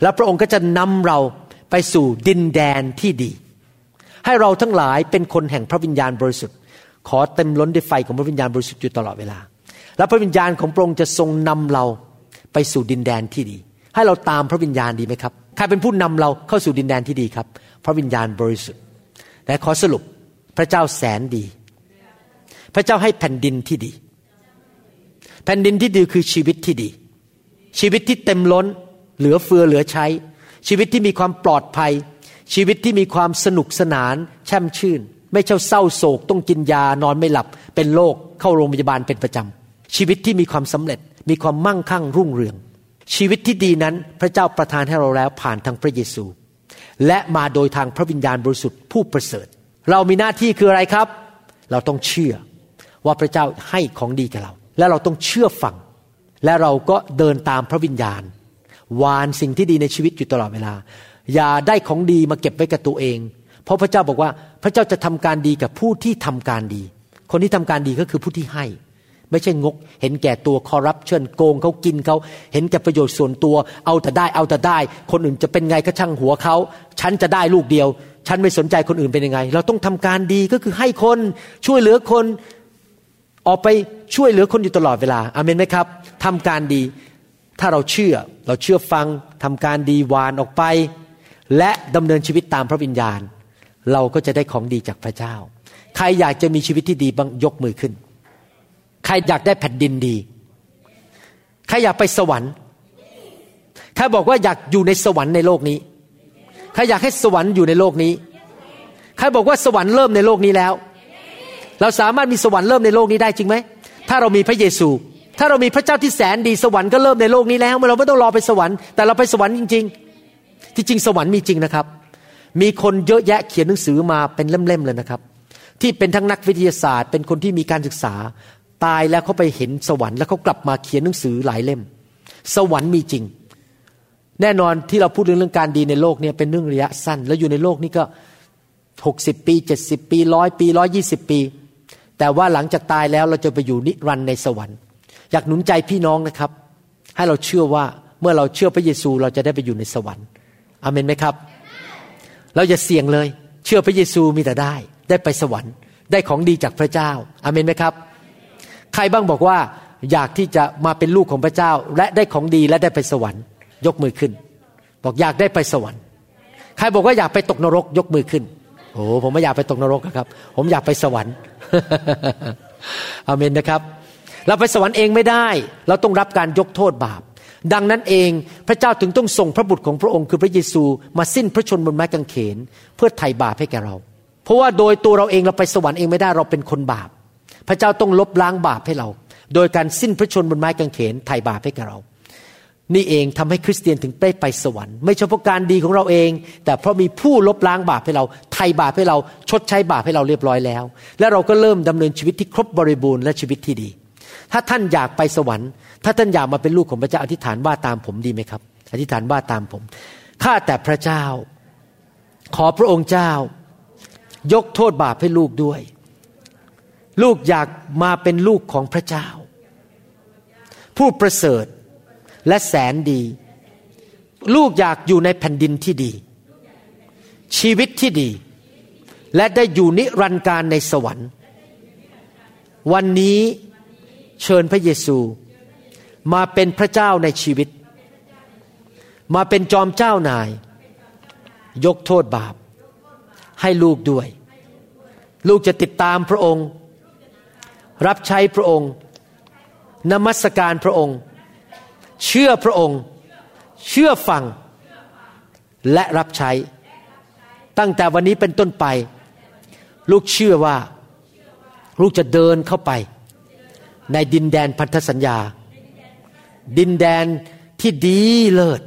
และพระองค์ก็จะนำเราไปสู่ดินแดนที่ดีให้เราทั้งหลายเป็นคนแห่งพระวิญญาณบริสุทธิ์ขอเต็มล้นด้วยไฟของพระวิญญาณบริสุทธิ์อยู่ตลอดเวลาและพระวิญญาณของพระองค์จะทรงนำเราไปสู่ดินแดนที่ดีให้เราตามพระวิญญาณดีไหมครับใครเป็นผู้นำเราเข้าสู่ดินแดนที่ดีครับพระวิญญาณบริสุทธิ์และขอสรุปพระเจ้าแสนดีพระเจ้าให้แผ่นดินที่ดีแผ่นดินที่ดีคือชีวิตที่ดีชีวิตที่เต็มล้นเหลือเฟือเหลือใช้ชีวิตที่มีความปลอดภัยชีวิตที่มีความสนุกสนานแช่มชื่นไม่เช่าเศร้าโศกต้องกินยานอนไม่หลับเป็นโรคเข้าโรงพยาบาลเป็นประจำชีวิตที่มีความสำเร็จมีความมั่งคั่งรุ่งเรืองชีวิตที่ดีนั้นพระเจ้าประทานให้เราแล้วผ่านทางพระเยซูและมาโดยทางพระวิญญาณบริสุทธิ์ผู้ประเสริฐเรามีหน้าที่คืออะไรครับเราต้องเชื่อว่าพระเจ้าให้ของดีกับเราและเราต้องเชื่อฟังและเราก็เดินตามพระวิญญาณวานสิ่งที่ดีในชีวิตอยู่ตลอดเวลาอย่าได้ของดีมาเก็บไว้กับตัวเองเพราะพระเจ้าบอกว่าพระเจ้าจะทำการดีกับผู้ที่ทำการดีคนที่ทำการดีก็คือผู้ที่ให้ไม่ใช่งกเห็นแก่ตัวคอร์รัปชันโกงเขากินเขาเห็นแก่ประโยชน์ส่วนตัวเอาแต่ได้คนอื่นจะเป็นไงก็ช่างหัวเขาฉันจะได้ลูกเดียวฉันไม่สนใจคนอื่นเป็นยังไงเราต้องทำการดีก็คือให้คนช่วยเหลือคนออกไปช่วยเหลือคนอยู่ตลอดเวลาอาเมนไหมครับทำการดีถ้าเราเชื่อฟังทำการดีวานออกไปและดำเนินชีวิตตามพระวิญญาณเราก็จะได้ของดีจากพระเจ้าใครอยากจะมีชีวิตที่ดีบ้างยกมือขึ้นใครอยากได้แผ่นดินดีใครอยากไปสวรรค์ใครบอกว่าอยากอยู่ในสวรรค์ในโลกนี้ใครอยากให้สวรรค์อยู่ในโลกนี้ใครบอกว่าสวรรค์เริ่มในโลกนี้แล้วเราสามารถมีสวรรค์เริ่มในโลกนี้ได้จริงไหมถ้าเรามีพระเยซูถ้าเรามีพระเจ้าที่แสนดีสวรรค์ก็เริ่มในโลกนี้แล้วเราไม่ต้องรอไปสวรรค์แต่เราไปสวรรค์จริงๆที่จริงสวรรค์มีจริงนะครับมีคนเยอะแยะเขียนหนังสือมาเป็นเล่มๆเลยนะครับที่เป็นทั้งนักวิทยาศาสตร์เป็นคนที่มีการศึกษาตายแล้วเขาไปเห็นสวรรค์แล้วเขากลับมาเขียนหนังสือหลายเล่มสวรรค์มีจริงแน่นอนที่เราพูดเรื่องการดีในโลกเนี่ยเป็นเรื่องระยะสั้นแล้วอยู่ในโลกนี้ก็60ปี70ปี100ปี120ปีแต่ว่าหลังจากตายแล้วเราจะไปอยู่นิรันดร์ในสวรรค์อยากหนุนใจพี่น้องนะครับให้เราเชื่อว่าเมื่อเราเชื่อพระเยซูเราจะได้ไปอยู่ในสวรรค์อาเมนไหมครับเราอย่าเสี่ยงเลยเชื่อพระเยซูมีแต่ได้ไปสวรรค์ได้ของดีจากพระเจ้าอาเมนไหมครับใครบ้างบอกว่าอยากที่จะมาเป็นลูกของพระเจ้าและได้ของดีและได้ไปสวรรค์ยกมือขึ้นบอกอยากได้ไปสวรรค์ใครบอกว่าอยากไปตกนรกยกมือขึ้นโอ้ผมไม่อยากไปตกนรกครับผมอยากไปสวรรค์ อาเมนนะครับเราไปสวรรค์เองไม่ได้เราต้องรับการยกโทษบาปดังนั้นเองพระเจ้าถึงต้องส่งพระบุตรของพระองค์คือพระเยซูมาสิ้นพระชนม์บนไม้กางเขนเพื่อไถ่บาปให้แก่เราเพราะว่าโดยตัวเราเองเราไปสวรรค์เองไม่ได้เราเป็นคนบาปพระเจ้าต้องลบล้างบาปให้เราโดยการสิ้นพระชนม์บนไม้กางเขนไถ่บาปให้แก่เรานี่เองทำให้คริสเตียนถึงได้ไปสวรรค์ไม่เฉพาะการดีของเราเองแต่เพราะมีผู้ลบล้างบาปให้เราไถ่บาปให้เราชดใช้บาปให้เราเรียบร้อยแล้วและเราก็เริ่มดำเนินชีวิตที่ครบบริบูรณ์และชีวิตที่ดี ถ้าท่านอยากไปสวรรค์ถ้าท่านอยากมาเป็นลูกของพระเจ้าอธิษฐานว่าตามผมดีไหมครับอธิษฐานว่าตามผมข้าแต่พระเจ้าขอพระองค์เจ้ายกโทษบาปให้ลูกด้วยลูกอยากมาเป็นลูกของพระเจ้าผู้ประเสริฐและแสนดีลูกอยากอยู่ในแผ่นดินที่ดีชีวิตที่ดีและได้อยู่นิรันดร์กาลในสวรรค์วันนี้เชิญพระเยซูมาเป็นพระเจ้าในชีวิตมาเป็นจอมเจ้านายยกโทษบาปให้ลูกด้วยลูกจะติดตามพระองค์รับใช้พระองค์นมัสการพระองค์เชื่อพระองค์เชื่อฟังและรับใช้ตั้งแต่วันนี้เป็นต้นไปลูกเชื่อว่าลูกจะเดินเข้าไปในดินแดนพันธสัญญาดินแดนที่ดีเลิศ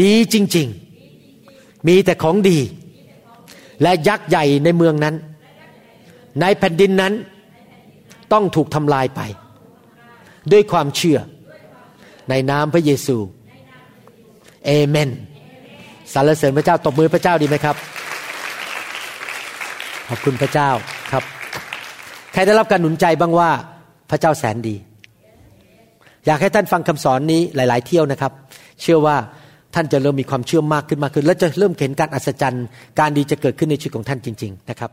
ดีจริงๆมีแต่ของดีและยักษ์ใหญ่ในเมืองนั้นในแผ่นดินนั้นต้องถูกทำลายไปด้วยความเชื่อในนามพระเยซูเอเมนสรรเสริญพระเจ้าตบมือพระเจ้าดีไหมครับขอบคุณพระเจ้าครับใครได้รับการหนุนใจบ้างว่าพระเจ้าแสนดีอยากให้ท่านฟังคำสอนนี้หลายๆเที่ยวนะครับเชื่อว่าท่านจะเริ่มมีความเชื่อมากขึ้นและจะเริ่มเห็นการอัศจรรย์การดีจะเกิดขึ้นในชีวิตของท่านจริงๆนะครับ